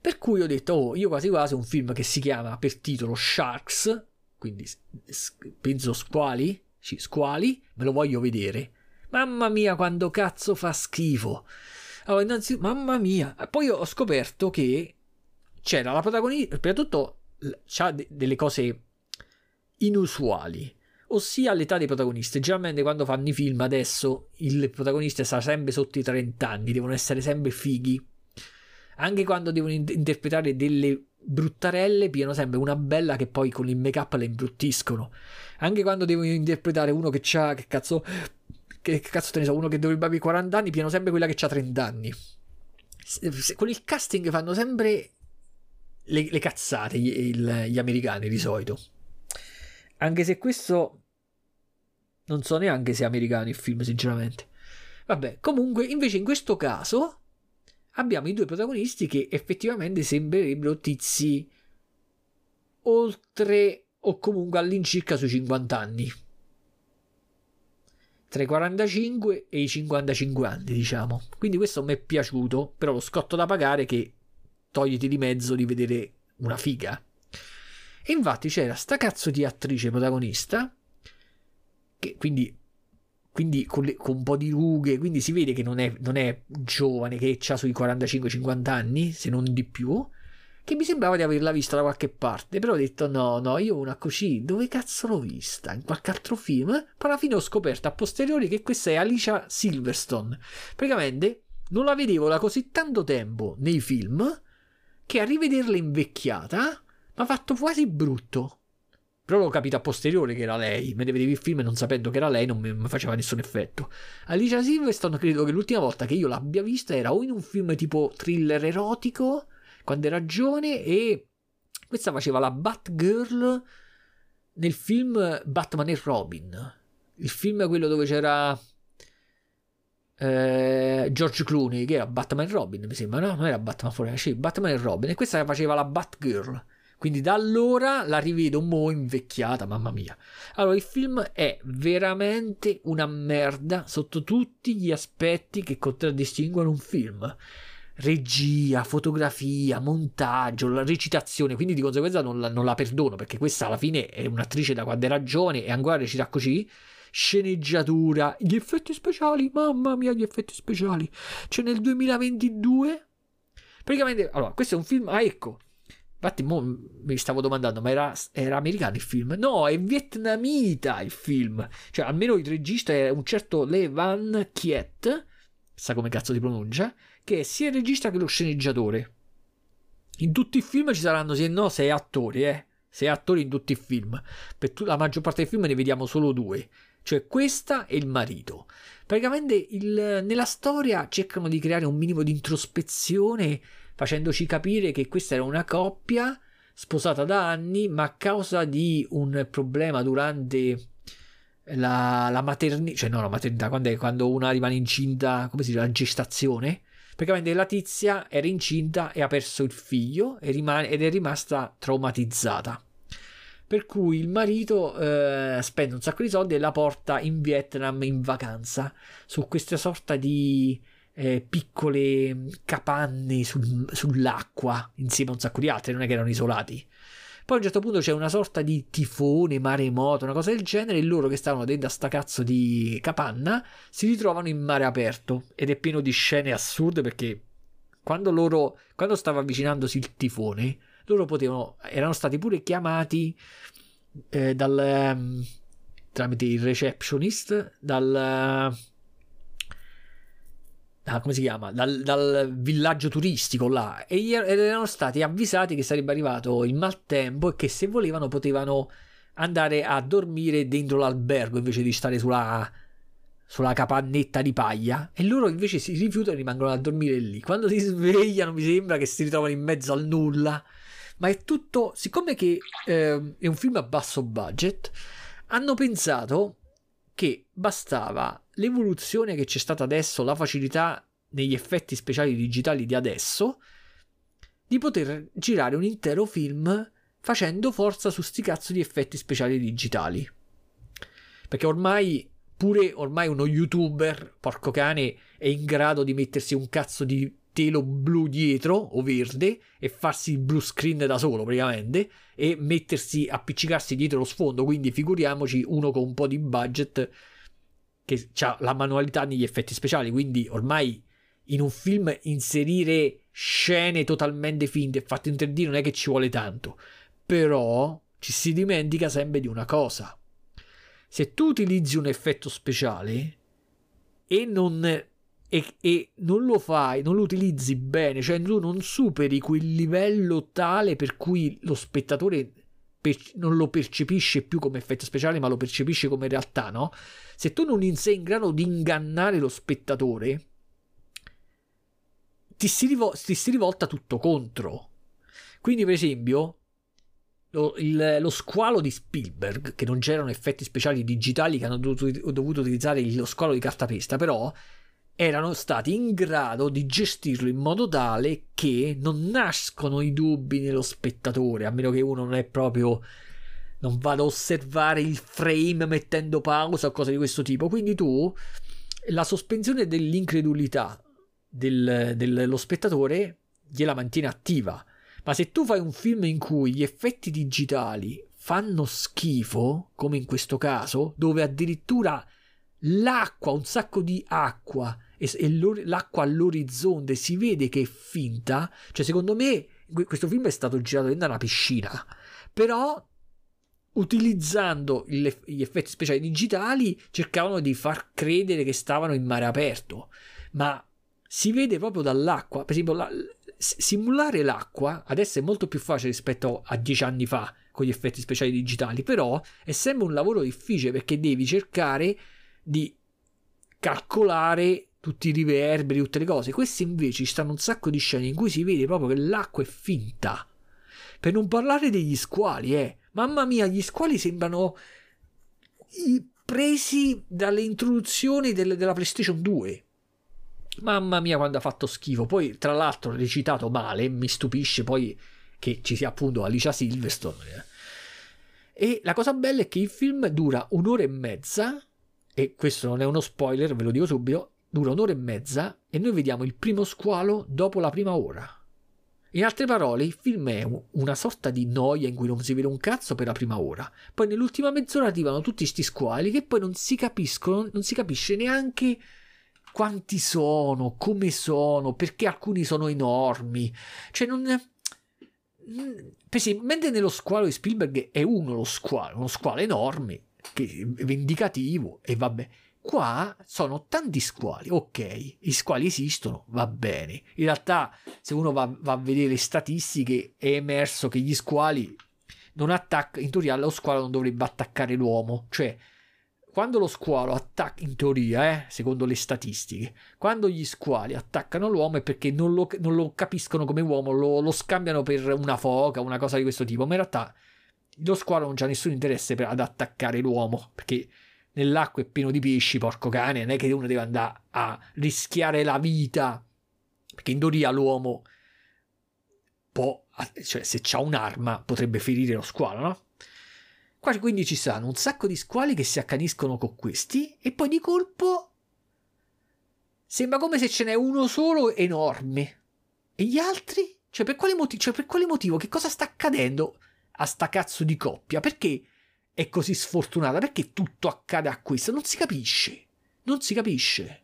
Per cui ho detto, oh, io quasi quasi un film che si chiama per titolo Sharks, quindi penso squali, sì, squali, me lo voglio vedere. Mamma mia, quando cazzo fa schifo. Allora, innanzitutto, mamma mia. Poi ho scoperto che c'era la protagonista, prima di tutto c'ha de- delle cose inusuali, ossia l'età dei protagonisti. Generalmente quando fanno i film adesso il protagonista sta sempre sotto i trenta anni, devono essere sempre fighi. Anche quando devono in- interpretare delle bruttarelle pigliano sempre una bella che poi con il make up la imbruttiscono. Anche quando devono interpretare uno che c'ha, che cazzo che cazzo te ne so, uno che dovrebbe avere quaranta anni, pigliano sempre quella che c'ha trenta anni. Se, se, con il casting fanno sempre le, le cazzate gli, il, gli americani di solito, anche se questo non so neanche se è americano il film sinceramente, vabbè. Comunque invece in questo caso abbiamo i due protagonisti che effettivamente sembrerebbero tizi oltre o comunque all'incirca sui cinquanta anni, tra i quarantacinque e i cinquantacinque anni diciamo. Quindi questo mi è piaciuto, però lo scotto da pagare che togliti di mezzo di vedere una figa. E infatti c'era sta cazzo di attrice protagonista che quindi quindi con, le, con un po' di rughe, quindi si vede che non è, non è giovane, che c'ha sui quarantacinque cinquanta anni se non di più, che mi sembrava di averla vista da qualche parte, però ho detto no no io una così dove cazzo l'ho vista, in qualche altro film. Poi alla fine ho scoperto a posteriori che questa è Alicia Silverstone. Praticamente non la vedevo da così tanto tempo nei film che a rivederla invecchiata mi ha fatto quasi brutto. Però l'ho capito a posteriore che era lei, me ne vedevi il film e non sapendo che era lei non mi faceva nessun effetto. Alicia Silverstone credo che l'ultima volta che io l'abbia vista era o in un film tipo thriller erotico quando era giovane, e questa faceva la Batgirl nel film Batman e Robin, il film quello dove c'era eh, George Clooney, che era Batman e Robin mi sembra, no? Non era Batman fuori, sì, Batman e Robin, e questa faceva la Batgirl. Quindi da allora la rivedo mo' invecchiata, mamma mia. Allora, il film è veramente una merda sotto tutti gli aspetti che contraddistinguono un film. Regia, fotografia, montaggio, la recitazione. Quindi di conseguenza non la, non la perdono, perché questa alla fine è un'attrice da quando era giovane e ancora recita così. Sceneggiatura, gli effetti speciali, mamma mia gli effetti speciali. Cioè nel duemilaventidue, praticamente, allora, questo è un film, ah ecco, infatti mo mi stavo domandando ma era, era americano il film? No, è vietnamita il film, cioè almeno il regista è un certo Le Van Kiet, sa come cazzo si pronuncia, che è sia il regista che lo sceneggiatore. In tutti i film ci saranno se no sei attori, eh sei attori in tutti i film, per tu- la maggior parte dei film ne vediamo solo due, cioè questa e il marito. Praticamente il, nella storia cercano di creare un minimo di introspezione facendoci capire che questa era una coppia sposata da anni, ma a causa di un problema durante la, la maternità, cioè no la maternità, quando, è, quando una rimane incinta, come si dice, la gestazione, praticamente la tizia era incinta e ha perso il figlio e rimane, ed è rimasta traumatizzata. per cui il marito eh, spende un sacco di soldi e la porta in Vietnam in vacanza su questa sorta di eh, piccole capanne sul, sull'acqua insieme a un sacco di altre, non è che erano isolati. Poi a un certo punto c'è una sorta di tifone, maremoto, una cosa del genere, e loro che stavano dentro a sta cazzo di capanna si ritrovano in mare aperto, ed è pieno di scene assurde perché quando loro quando stava avvicinandosi il tifone loro potevano, erano stati pure chiamati eh, dal um, tramite il receptionist dal ah, come si chiama dal, dal villaggio turistico là, e gli erano stati avvisati che sarebbe arrivato il maltempo e che se volevano potevano andare a dormire dentro l'albergo invece di stare sulla sulla capannetta di paglia, e loro invece si rifiutano e rimangono a dormire lì. Quando si svegliano mi sembra che si ritrovano in mezzo al nulla, ma è tutto, siccome che eh, è un film a basso budget, hanno pensato che bastava l'evoluzione che c'è stata adesso, la facilità negli effetti speciali digitali di adesso, di poter girare un intero film facendo forza su sti cazzo di effetti speciali digitali, perché ormai Pure ormai uno youtuber, porco cane, è in grado di mettersi un cazzo di telo blu dietro o verde e farsi il blue screen da solo praticamente e mettersi, appiccicarsi dietro lo sfondo, quindi figuriamoci uno con un po' di budget che ha la manualità negli effetti speciali. Quindi ormai in un film inserire scene totalmente finte e fatte in tre D non è che ci vuole tanto, però ci si dimentica sempre di una cosa: se tu utilizzi un effetto speciale e non, e, e non lo fai, non lo utilizzi bene, cioè tu non superi quel livello tale per cui lo spettatore per, non lo percepisce più come effetto speciale ma lo percepisce come realtà, no? Se tu non sei in grado di ingannare lo spettatore, ti si, rivol- ti si rivolta tutto contro. Quindi per esempio Lo, il, lo squalo di Spielberg, che non c'erano effetti speciali digitali, che hanno dovuto, dovuto utilizzare lo squalo di cartapesta, però erano stati in grado di gestirlo in modo tale che non nascono i dubbi nello spettatore, a meno che uno non è proprio, non vada a osservare il frame mettendo pausa o cose di questo tipo. Quindi tu la sospensione dell'incredulità del, dello spettatore gliela mantiene attiva. Ma se tu fai un film in cui gli effetti digitali fanno schifo, come in questo caso, dove addirittura l'acqua, un sacco di acqua, e, e l'acqua all'orizzonte si vede che è finta, cioè secondo me questo film è stato girato dentro una piscina, però utilizzando il, gli effetti speciali digitali cercavano di far credere che stavano in mare aperto, ma si vede proprio dall'acqua. Per esempio la, simulare l'acqua adesso è molto più facile rispetto a dieci anni fa con gli effetti speciali digitali, però è sempre un lavoro difficile perché devi cercare di calcolare tutti i riverberi, tutte le cose. Queste invece ci stanno un sacco di scene in cui si vede proprio che l'acqua è finta, per non parlare degli squali, eh. Mamma mia, gli squali sembrano presi dalle introduzioni del, della PlayStation due. Mamma mia quando ha fatto schifo. Poi tra l'altro recitato male, mi stupisce poi che ci sia appunto Alicia Silverstone. E la cosa bella è che il film dura un'ora e mezza, e questo non è uno spoiler, ve lo dico subito, dura un'ora e mezza e noi vediamo il primo squalo dopo la prima ora. In altre parole il film è una sorta di noia in cui non si vede un cazzo per la prima ora, poi nell'ultima mezz'ora arrivano tutti sti squali che poi non si capiscono, non si capisce neanche quanti sono, come sono, perché alcuni sono enormi, cioè non, perché mentre nello squalo di Spielberg è uno lo squalo, uno squalo enorme, che è vendicativo, e vabbè, qua sono tanti squali, ok, gli squali esistono, va bene, in realtà se uno va, va a vedere le statistiche è emerso che gli squali non attaccano, in teoria lo squalo non dovrebbe attaccare l'uomo, cioè quando lo squalo attacca, in teoria, eh, secondo le statistiche, quando gli squali attaccano l'uomo è perché non lo, non lo capiscono come uomo, lo, lo scambiano per una foca, una cosa di questo tipo, ma in realtà lo squalo non c'ha nessun interesse per, ad attaccare l'uomo, perché nell'acqua è pieno di pesci, porco cane, non è che uno deve andare a rischiare la vita, perché in teoria l'uomo può, cioè se c'ha un'arma potrebbe ferire lo squalo, no? Qua quindi ci saranno un sacco di squali che si accaniscono con questi e poi di colpo sembra come se ce n'è uno solo enorme. E gli altri? Cioè per quale motivo? Cioè, per quale motivo? Che cosa sta accadendo a sta cazzo di coppia? Perché è così sfortunata? Perché tutto accade a questo? Non si capisce. Non si capisce.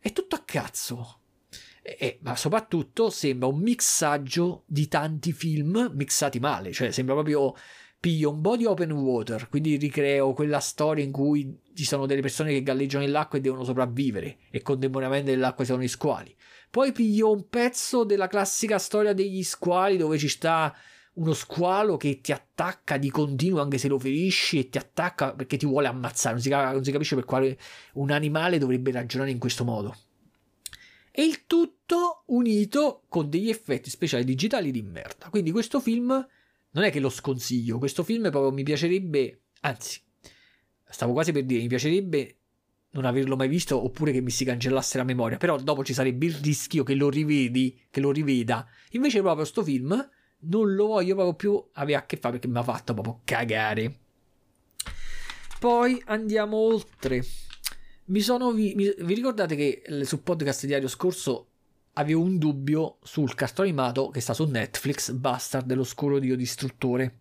È tutto a cazzo. E, e, ma soprattutto sembra un mixaggio di tanti film mixati male. Cioè sembra proprio... piglio un po' di Open Water, quindi ricreo quella storia in cui ci sono delle persone che galleggiano nell'acqua e devono sopravvivere e contemporaneamente nell'acqua sono gli squali. Poi piglio un pezzo della classica storia degli squali dove ci sta uno squalo che ti attacca di continuo anche se lo ferisci e ti attacca perché ti vuole ammazzare. Non si, non si capisce per quale un animale dovrebbe ragionare in questo modo. E il tutto unito con degli effetti speciali digitali di merda. Quindi questo film... non è che lo sconsiglio, questo film proprio mi piacerebbe, anzi, stavo quasi per dire, mi piacerebbe non averlo mai visto oppure che mi si cancellasse la memoria, però dopo ci sarebbe il rischio che lo rivedi, che lo riveda. Invece proprio sto film non lo voglio proprio più avere a che fare perché mi ha fatto proprio cagare. Poi andiamo oltre. Mi sono vi, mi, vi ricordate che sul podcast diario scorso avevo un dubbio sul cartone animato che sta su Netflix, Bastard!!, l'oscuro dio distruttore,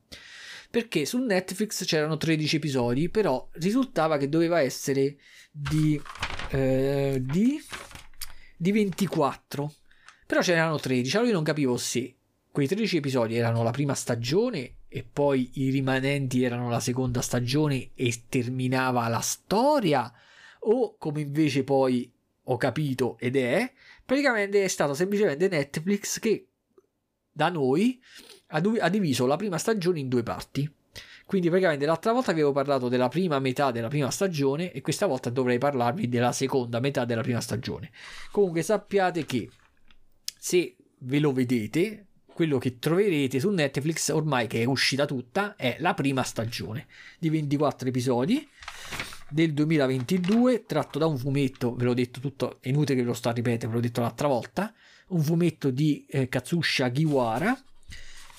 perché su Netflix c'erano tredici episodi, però risultava che doveva essere di, eh, di, di ventiquattro, però c'erano tredici, allora io non capivo se quei tredici episodi erano la prima stagione e poi i rimanenti erano la seconda stagione e terminava la storia, o come invece poi ho capito ed è praticamente è stato semplicemente Netflix che da noi ha, du- ha diviso la prima stagione in due parti. Quindi praticamente l'altra volta avevo parlato della prima metà della prima stagione e questa volta dovrei parlarvi della seconda metà della prima stagione. Comunque sappiate che se ve lo vedete, quello che troverete su Netflix ormai che è uscita tutta è la prima stagione di ventiquattro episodi del duemilaventidue, tratto da un fumetto, ve l'ho detto tutto, è inutile che ve lo sto a ripetere, ve l'ho detto l'altra volta, un fumetto di eh, Katsuya Giwara,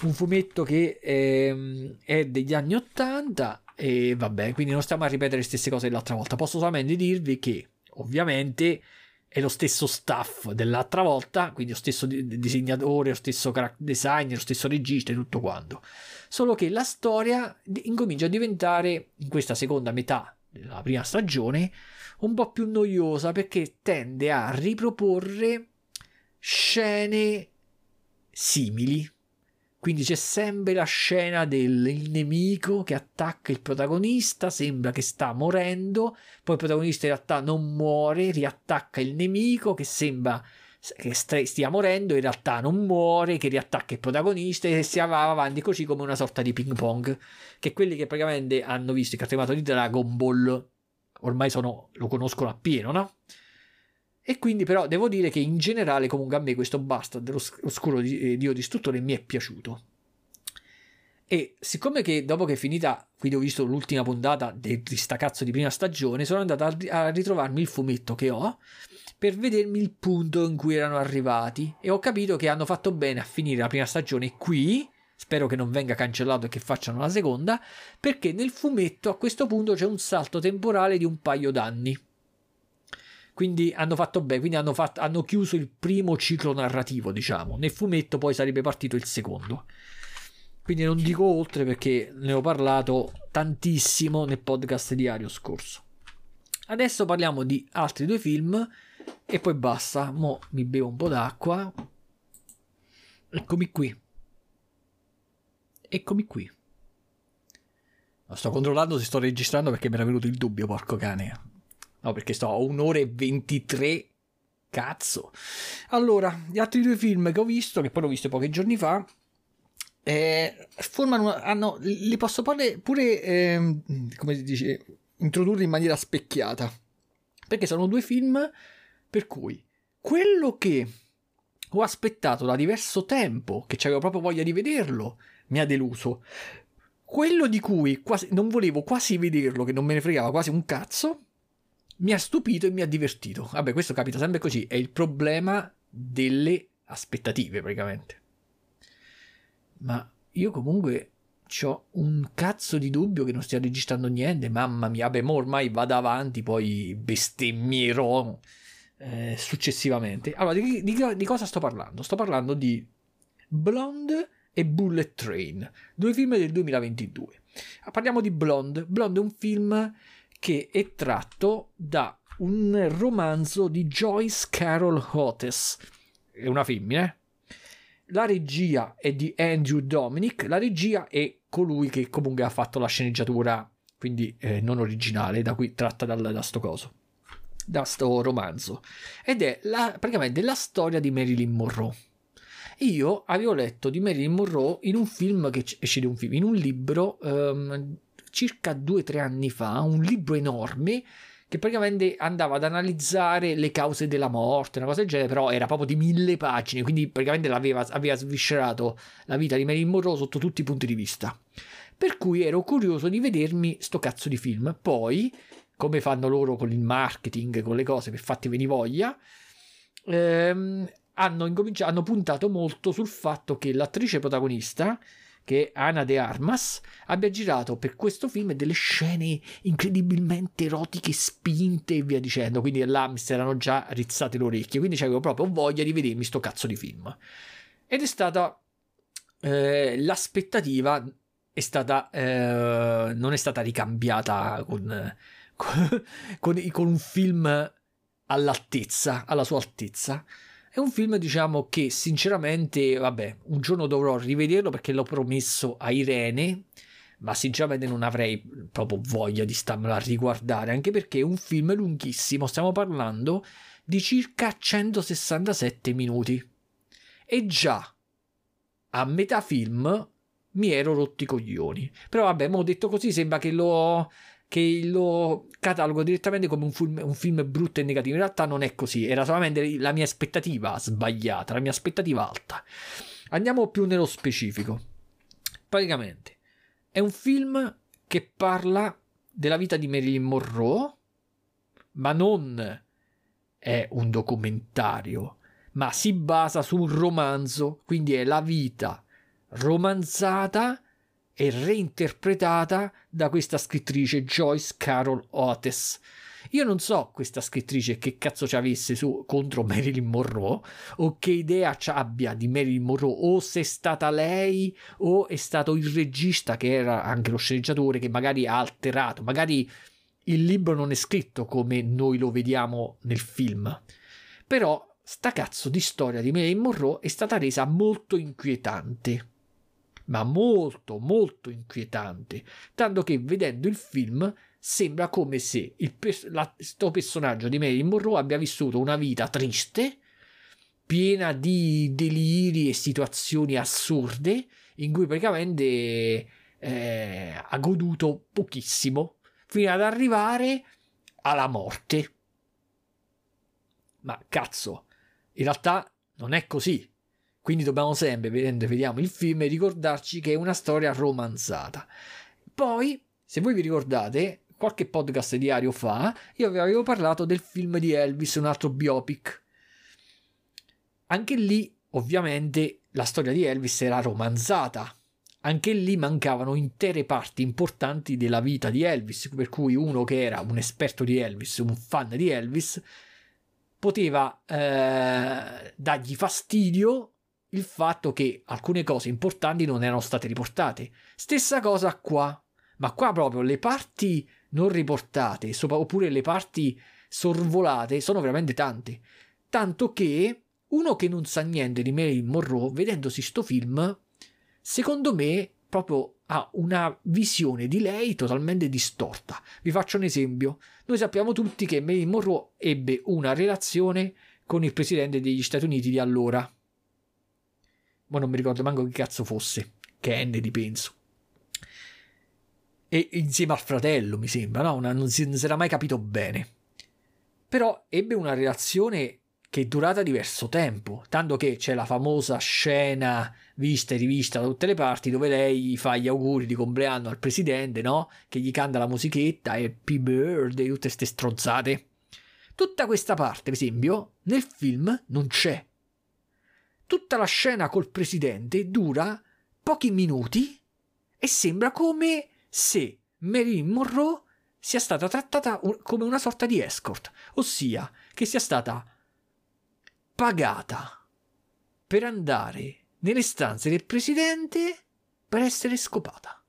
un fumetto che eh, è degli anni ottanta e vabbè, quindi non stiamo a ripetere le stesse cose dell'altra volta, posso solamente dirvi che ovviamente è lo stesso staff dell'altra volta, quindi lo stesso disegnatore, lo stesso designer, lo stesso regista e tutto quanto, solo che la storia incomincia a diventare in questa seconda metà la prima stagione un po' più noiosa perché tende a riproporre scene simili, quindi c'è sempre la scena del nemico che attacca il protagonista, sembra che sta morendo, poi il protagonista in realtà non muore, riattacca il nemico che sembra che stia morendo, in realtà non muore, che riattacca il protagonista e si va avanti così come una sorta di ping pong, che quelli che praticamente hanno visto il cartone animato di Dragon Ball ormai sono, lo conoscono appieno, no? E quindi però devo dire che in generale comunque a me questo Bastard!!, l'oscuro dio distruttore, mi è piaciuto. E siccome che dopo che è finita, quindi ho visto l'ultima puntata di sta cazzo di prima stagione, sono andato a ritrovarmi il fumetto che ho per vedermi il punto in cui erano arrivati e ho capito che hanno fatto bene a finire la prima stagione qui, spero che non venga cancellato e che facciano la seconda, perché nel fumetto a questo punto c'è un salto temporale di un paio d'anni, quindi hanno fatto bene, quindi hanno, fatto, hanno chiuso il primo ciclo narrativo, diciamo, nel fumetto poi sarebbe partito il secondo, quindi non dico oltre perché ne ho parlato tantissimo nel podcast diario scorso. Adesso parliamo di altri due film e poi basta, mo mi bevo un po' d'acqua. Eccomi qui. Eccomi qui. Lo sto controllando se sto registrando perché mi era venuto il dubbio, porco cane. No, perché sto a un'ora e ventitré, cazzo. Allora, gli altri due film che ho visto, che poi l'ho visto pochi giorni fa, eh, formano, hanno, li posso parlare pure, eh, come si dice, introdurli in maniera specchiata. Perché sono due film... per cui quello che ho aspettato da diverso tempo, che c'avevo proprio voglia di vederlo, mi ha deluso. Quello di cui quasi, non volevo quasi vederlo, che non me ne fregava quasi un cazzo, mi ha stupito e mi ha divertito. Vabbè, questo capita sempre così, è il problema delle aspettative praticamente. Ma io comunque c'ho un cazzo di dubbio che non stia registrando niente, mamma mia. Beh, ma ormai vado avanti, poi bestemmierò eh, successivamente. Allora, di, di, di cosa sto parlando? Sto parlando di Blonde e Bullet Train, due film del duemilaventidue. Parliamo di Blonde. Blonde è un film che è tratto da un romanzo di Joyce Carol Oates, è una femmina. La regia è di Andrew Dominic, la regia è colui che comunque ha fatto la sceneggiatura, quindi eh, non originale, da qui tratta dal, da sto coso, da sto romanzo, ed è la, praticamente la storia di Marilyn Monroe. Io avevo letto di Marilyn Monroe in un film che esce di un film, in un libro um, circa due o tre anni fa, un libro enorme che praticamente andava ad analizzare le cause della morte, una cosa del genere, però era proprio di mille pagine, quindi praticamente l'aveva, aveva sviscerato la vita di Marilyn Monroe sotto tutti i punti di vista, per cui ero curioso di vedermi sto cazzo di film. Poi, come fanno loro con il marketing, con le cose per farti venire voglia, ehm, hanno, incominciato, hanno puntato molto sul fatto che l'attrice protagonista, che è Ana de Armas, abbia girato per questo film delle scene incredibilmente erotiche, spinte e via dicendo, quindi là mi si erano già rizzate le orecchie, quindi avevo proprio voglia di vedermi sto cazzo di film, ed è stata eh, l'aspettativa è stata eh, non è stata ricambiata con, con, con, con un film all'altezza, alla sua altezza. È un film, diciamo, che sinceramente, vabbè, un giorno dovrò rivederlo perché l'ho promesso a Irene, ma sinceramente non avrei proprio voglia di starmela a riguardare, anche perché è un film lunghissimo, stiamo parlando di circa centosessantasette minuti. E già a metà film mi ero rotto i coglioni. Però vabbè, mo detto così sembra che lo... che lo catalogo direttamente come un film, un film brutto e negativo. In realtà non è così, era solamente la mia aspettativa sbagliata, la mia aspettativa alta. Andiamo più nello specifico. Praticamente è un film che parla della vita di Marilyn Monroe, ma non è un documentario, ma si basa su un romanzo, quindi è la vita romanzata e reinterpretata da questa scrittrice Joyce Carol Oates. Io non so questa scrittrice che cazzo ci avesse su contro Marilyn Monroe, o che idea ci abbia di Marilyn Monroe, o se è stata lei o è stato il regista che era anche lo sceneggiatore che magari ha alterato, magari il libro non è scritto come noi lo vediamo nel film, però sta cazzo di storia di Marilyn Monroe è stata resa molto inquietante, ma molto molto inquietante, tanto che vedendo il film sembra come se il pers- la, sto personaggio di Marilyn Monroe abbia vissuto una vita triste, piena di deliri e situazioni assurde in cui praticamente eh, ha goduto pochissimo, fino ad arrivare alla morte. Ma cazzo, in realtà non è così. Quindi dobbiamo sempre, vedendo vediamo il film, ricordarci che è una storia romanzata. Poi, se voi vi ricordate, qualche podcast diario fa, io vi avevo parlato del film di Elvis, un altro biopic. Anche lì, ovviamente, la storia di Elvis era romanzata. Anche lì mancavano intere parti importanti della vita di Elvis, per cui uno che era un esperto di Elvis, un fan di Elvis, poteva eh, dargli fastidio il fatto che alcune cose importanti non erano state riportate. Stessa cosa qua, ma qua proprio le parti non riportate sopra, oppure le parti sorvolate, sono veramente tante, tanto che uno che non sa niente di Marilyn Monroe, vedendosi sto film, secondo me proprio ha una visione di lei totalmente distorta. Vi faccio un esempio. Noi sappiamo tutti che Marilyn Monroe ebbe una relazione con il presidente degli Stati Uniti di allora, ma non mi ricordo manco che cazzo fosse, Kennedy penso, e insieme al fratello mi sembra, no? Una, non, si, non si era mai capito bene, però ebbe una relazione che è durata diverso tempo, tanto che c'è la famosa scena vista e rivista da tutte le parti dove lei fa gli auguri di compleanno al presidente, no? Che gli canta la musichetta Happy Birthday, tutte ste stronzate. Tutta questa parte per esempio nel film non c'è. Tutta la scena col presidente dura pochi minuti e sembra come se Marilyn Monroe sia stata trattata un, come una sorta di escort, ossia che sia stata pagata per andare nelle stanze del presidente per essere scopata.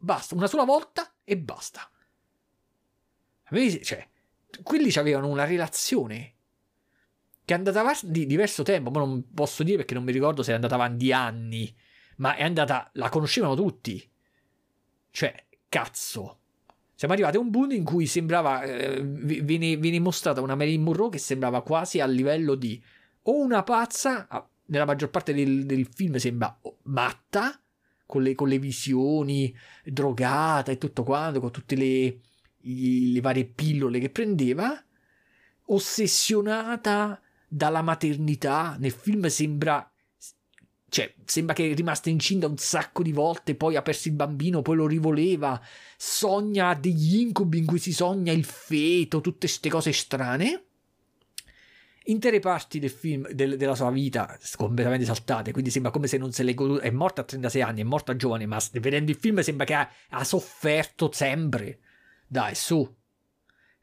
Basta, una sola volta e basta. Cioè, quelli avevano una relazione che è andata avanti di diverso tempo, ma non posso dire perché non mi ricordo se è andata avanti anni, ma è andata, la conoscevano tutti. Cioè, cazzo, siamo arrivati a un punto in cui sembrava, eh, viene, viene mostrata una Marilyn Monroe che sembrava quasi a livello di o una pazza, nella maggior parte del, del film sembra matta, con le, con le visioni, drogata e tutto quanto, con tutte le, le varie pillole che prendeva, ossessionata dalla maternità. Nel film sembra, cioè, sembra che è rimasta incinta un sacco di volte, poi ha perso il bambino, poi lo rivoleva, sogna degli incubi in cui si sogna il feto, tutte queste cose strane. Intere parti del film, del, della sua vita completamente saltate, quindi sembra come se non se le goduta. È morta a trentasei anni, è morta giovane, ma vedendo il film sembra che ha, ha sofferto sempre. Dai, su.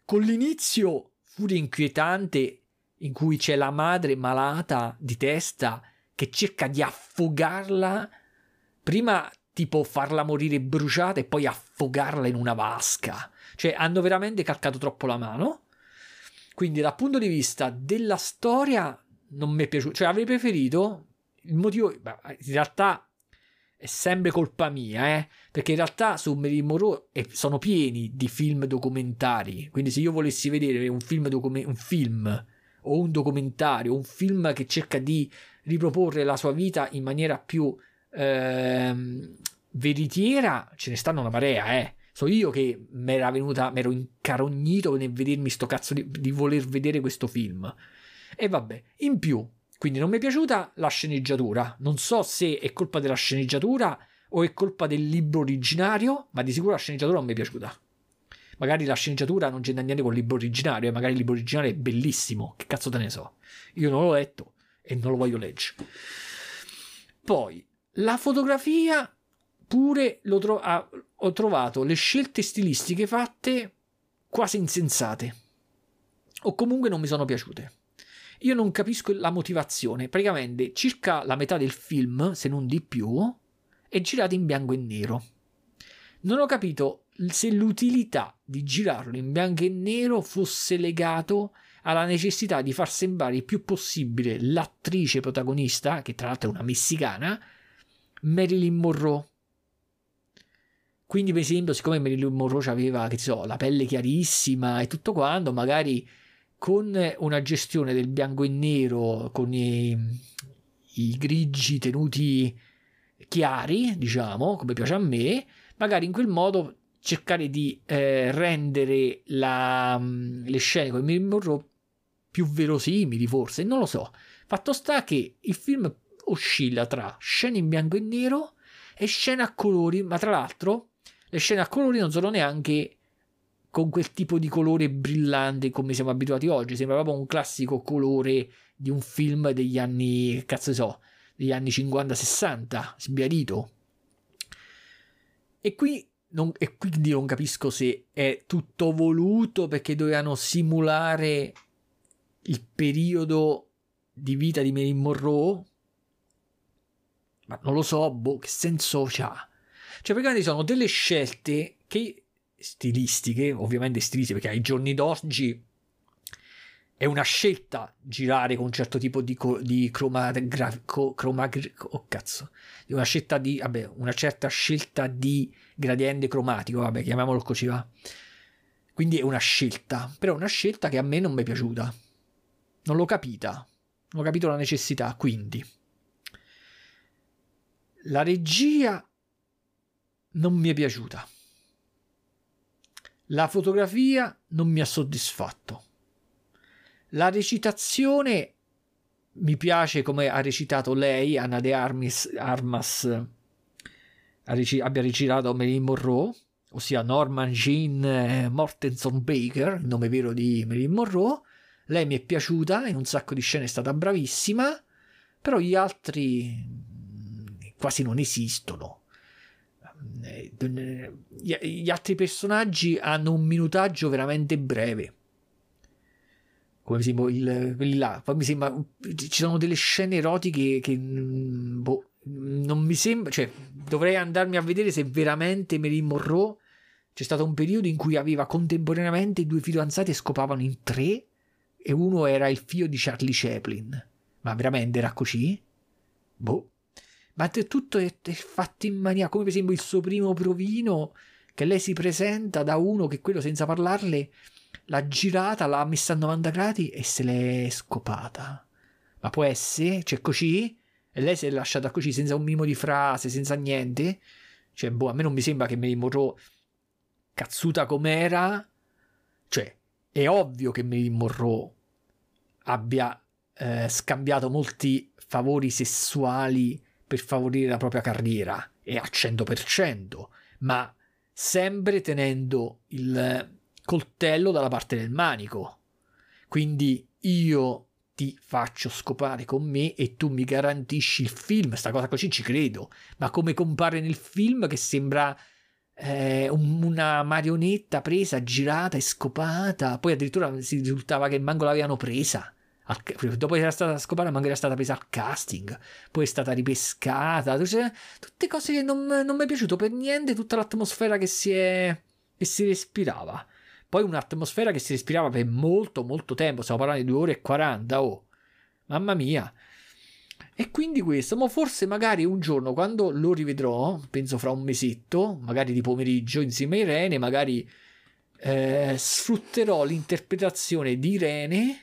Con l'inizio furia inquietante in cui c'è la madre malata di testa che cerca di affogarla, prima tipo farla morire bruciata e poi affogarla in una vasca. Cioè, hanno veramente calcato troppo la mano. Quindi dal punto di vista della storia non mi è piaciuto, cioè avrei preferito, il motivo, beh, in realtà è sempre colpa mia, eh? Perché in realtà su Marilyn Monroe sono pieni di film documentari, quindi se io volessi vedere un film, docu- un film o un documentario, un film che cerca di riproporre la sua vita in maniera più ehm, veritiera, ce ne stanno una marea, eh. So io che m'era venuta, m'ero incarognito nel vedermi sto cazzo di, di voler vedere questo film. E vabbè, in più, quindi non mi è piaciuta la sceneggiatura. Non so se è colpa della sceneggiatura o è colpa del libro originario, ma di sicuro la sceneggiatura non mi è piaciuta. Magari la sceneggiatura non c'entra niente con il libro originario, e magari il libro originario è bellissimo, che cazzo te ne so. Io non l'ho letto e non lo voglio leggere. Poi, la fotografia pure l'ho tro- ah, ho trovato le scelte stilistiche fatte quasi insensate, o comunque non mi sono piaciute. Io non capisco la motivazione. Praticamente circa la metà del film, se non di più, è girato in bianco e nero. Non ho capito se l'utilità di girarlo in bianco e nero fosse legato alla necessità di far sembrare il più possibile l'attrice protagonista, che tra l'altro è una messicana, Marilyn Monroe. Quindi, per esempio, siccome Marilyn Monroe aveva, che so, la pelle chiarissima e tutto quanto, magari con una gestione del bianco e nero, con i, i grigi tenuti chiari, diciamo, come piace a me, magari in quel modo cercare di eh, rendere la, le scene con Marilyn Monroe più verosimili, forse, non lo so. Fatto sta che il film oscilla tra scene in bianco e nero e scene a colori, ma tra l'altro le scene a colori non sono neanche con quel tipo di colore brillante come siamo abituati oggi. Sembra proprio un classico colore di un film degli anni, cazzo so, degli anni cinquanta sessanta, sbiadito. E qui non, e quindi non capisco se è tutto voluto perché dovevano simulare il periodo di vita di Marilyn Monroe, ma non lo so, boh, che senso c'ha. Cioè, praticamente sono delle scelte che stilistiche, ovviamente stilistiche, perché ai giorni d'oggi è una scelta girare con un certo tipo di, co- di cromagrafico, cromagra- oh cazzo, una scelta di, vabbè, una certa scelta di gradiente cromatico, vabbè, chiamiamolo così, va. Quindi è una scelta, però è una scelta che a me non mi è piaciuta. Non l'ho capita, non ho capito la necessità, quindi. La regia non mi è piaciuta. La fotografia non mi ha soddisfatto. La recitazione mi piace come ha recitato lei, Ana de Armas, Armas abbia recitato Marilyn Monroe, ossia Norman Jean Mortenson Baker, il nome vero di Marilyn Monroe. Lei mi è piaciuta, in un sacco di scene è stata bravissima, però gli altri quasi non esistono. gli altri personaggi hanno un minutaggio veramente breve, come esempio il, il là, poi mi sembra ci sono delle scene erotiche che boh, non mi sembra, cioè dovrei andarmi a vedere se veramente Marilyn Monroe, c'è stato un periodo in cui aveva contemporaneamente due fidanzati e scopavano in tre e uno era il figlio di Charlie Chaplin, ma veramente era così? Boh, ma tutto è, è fatto in maniera, come per esempio il suo primo provino, che lei si presenta da uno che quello senza parlarle l'ha girata, l'ha messa a novanta gradi e se l'è scopata, ma può essere, c'è così? E lei si è lasciata così senza un minimo di frase, senza niente, cioè boh, a me non mi sembra che Marilyn Monroe, cazzuta com'era, cioè è ovvio che Marilyn Monroe abbia eh, scambiato molti favori sessuali per favorire la propria carriera, e al cento per cento, ma sempre tenendo il coltello dalla parte del manico, quindi io ti faccio scopare con me e tu mi garantisci il film, sta cosa così ci credo, ma come compare nel film che sembra eh, una marionetta presa, girata e scopata, poi addirittura si risultava che manco l'avevano presa al, dopo era stata scopata manco era stata presa al casting, poi è stata ripescata, tutte cose che non, non mi è piaciuto per niente, tutta l'atmosfera che si è, che si respirava. Poi un'atmosfera che si respirava per molto molto tempo, stiamo parlando di due ore e quaranta, oh mamma mia. E quindi questo, ma forse magari un giorno quando lo rivedrò, penso fra un mesetto, magari di pomeriggio insieme a Irene, magari eh, sfrutterò l'interpretazione di Irene,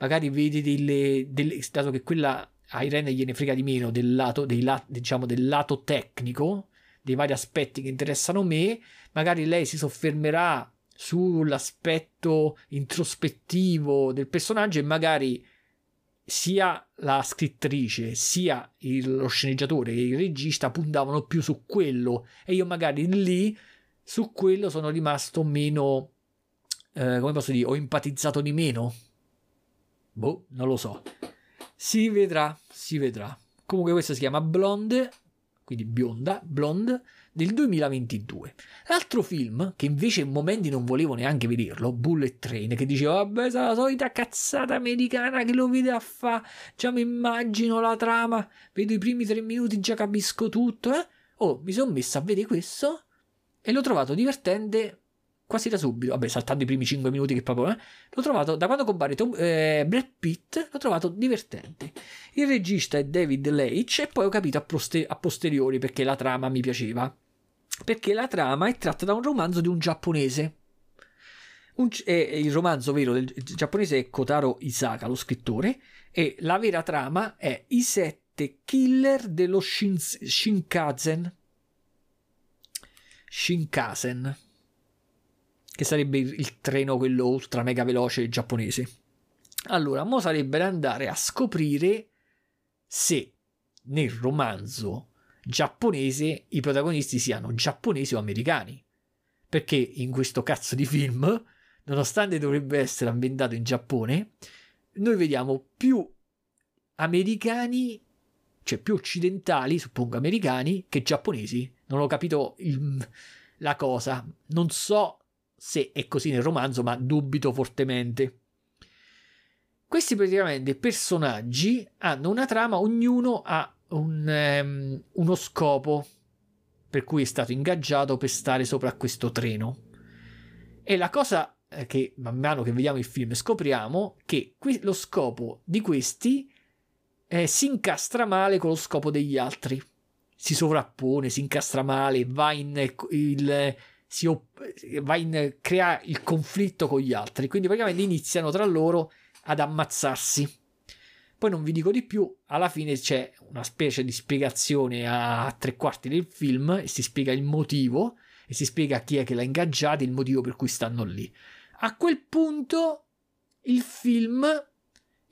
magari vedi delle, delle, dato che quella a Irene gliene frega di meno del lato, dei la, diciamo del lato tecnico, dei vari aspetti che interessano me, magari lei si soffermerà sull'aspetto introspettivo del personaggio e magari sia la scrittrice sia il, lo sceneggiatore e il regista puntavano più su quello e io magari lì su quello sono rimasto meno eh, come posso dire, ho empatizzato di meno, boh, non lo so, si vedrà, si vedrà. Comunque questo si chiama Blonde, quindi bionda, Blonde, del duemilaventidue. L'altro film, che invece in momenti non volevo neanche vederlo, Bullet Train, che diceva, vabbè, la solita cazzata americana che lo vede a fa, già mi immagino la trama, vedo i primi tre minuti, già capisco tutto, eh? Oh, mi sono messo a vedere questo, e l'ho trovato divertente quasi da subito, vabbè, saltando i primi cinque minuti che proprio, eh? L'ho trovato, da quando compare Tom, eh, Brad Pitt, l'ho trovato divertente. Il regista è David Leitch e poi ho capito a, proste- a posteriori perché la trama mi piaceva, perché la trama è tratta da un romanzo di un giapponese, un, è, è il romanzo vero del giapponese è Kotaro Isaka, lo scrittore, e la vera trama è i sette killer dello shin- Shinkansen Shinkansen che sarebbe il treno quello ultra mega veloce giapponese. Allora mo sarebbe da andare a scoprire se nel romanzo giapponese i protagonisti siano giapponesi o americani, perché in questo cazzo di film, nonostante dovrebbe essere ambientato in Giappone, noi vediamo più americani, cioè più occidentali, suppongo americani, che giapponesi. Non ho capito il, la cosa, non so se è così nel romanzo, ma dubito fortemente. Questi praticamente personaggi hanno una trama, ognuno ha un, um, uno scopo per cui è stato ingaggiato per stare sopra questo treno. E la cosa che man mano che vediamo il film scopriamo che qui, lo scopo di questi eh, si incastra male con lo scopo degli altri, si sovrappone, si incastra male, va in il si opp- va in crea il conflitto con gli altri, quindi praticamente iniziano tra loro ad ammazzarsi. Poi non vi dico di più, alla fine c'è una specie di spiegazione a tre quarti del film e si spiega il motivo e si spiega chi è che l'ha ingaggiato e il motivo per cui stanno lì. A quel punto il film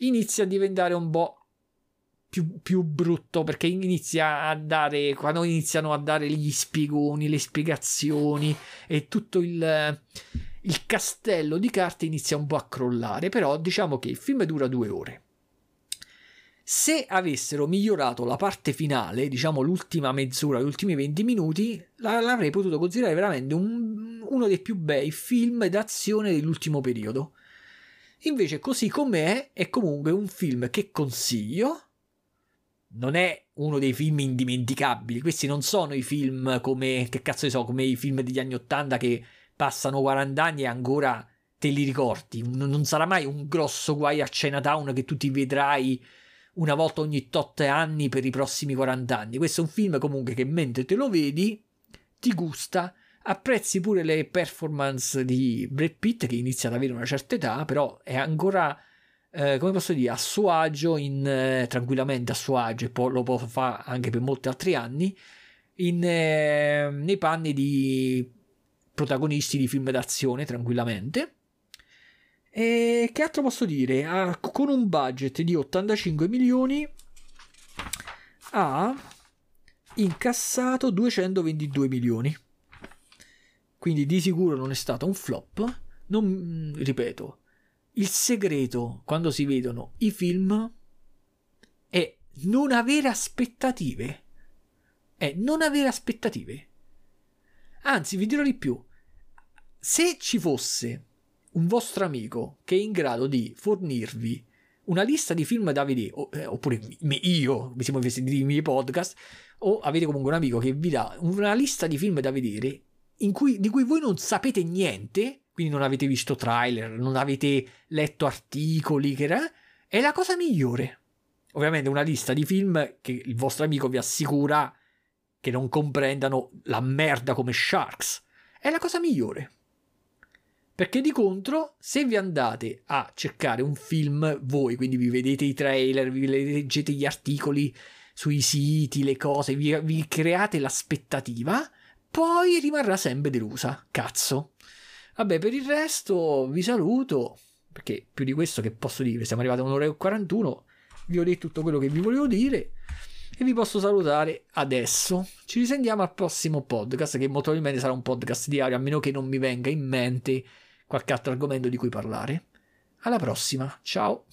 inizia a diventare un po' più, più brutto, perché inizia a dare, quando iniziano a dare gli spiegoni, le spiegazioni e tutto il... il castello di carte inizia un po' a crollare, però diciamo che il film dura due ore. Se avessero migliorato la parte finale, diciamo l'ultima mezz'ora, gli ultimi venti minuti, l'avrei potuto considerare veramente un, uno dei più bei film d'azione dell'ultimo periodo. Invece così com'è, è comunque un film che consiglio. Non è uno dei film indimenticabili, questi non sono i film come, che cazzo ne so, come i film degli anni ottanta che passano quaranta anni e ancora te li ricordi. Non sarà mai un grosso guai a Chinatown che tu ti vedrai una volta ogni tot anni per i prossimi quaranta anni. Questo è un film comunque che mentre te lo vedi ti gusta, apprezzi pure le performance di Brad Pitt, che inizia ad avere una certa età, però è ancora eh, come posso dire, a suo agio, in, eh, tranquillamente a suo agio, e poi lo può fare anche per molti altri anni, in, eh, nei panni di protagonisti di film d'azione tranquillamente. E che altro posso dire? Ah, con un budget di ottantacinque milioni ha incassato duecentoventidue milioni, quindi di sicuro non è stato un flop. Non, ripeto, il segreto quando si vedono i film è non avere aspettative, è non avere aspettative. Anzi, vi dirò di più, se ci fosse un vostro amico che è in grado di fornirvi una lista di film da vedere, oppure io, mi siamo sentiti i miei podcast, o avete comunque un amico che vi dà una lista di film da vedere in cui, di cui voi non sapete niente, quindi non avete visto trailer, non avete letto articoli, che era, è la cosa migliore. Ovviamente una lista di film che il vostro amico vi assicura che non comprendano la merda come Sharks, è la cosa migliore. Perché di contro, se vi andate a cercare un film voi, quindi vi vedete i trailer, vi leggete gli articoli sui siti, le cose, vi, vi create l'aspettativa, poi rimarrà sempre delusa. Cazzo. Vabbè, per il resto vi saluto, perché più di questo che posso dire? Siamo arrivati a un'ora e quarantuno, vi ho detto tutto quello che vi volevo dire e vi posso salutare adesso. Ci risentiamo al prossimo podcast, che molto probabilmente sarà un podcast diario, a meno che non mi venga in mente qualche altro argomento di cui parlare. Alla prossima, ciao!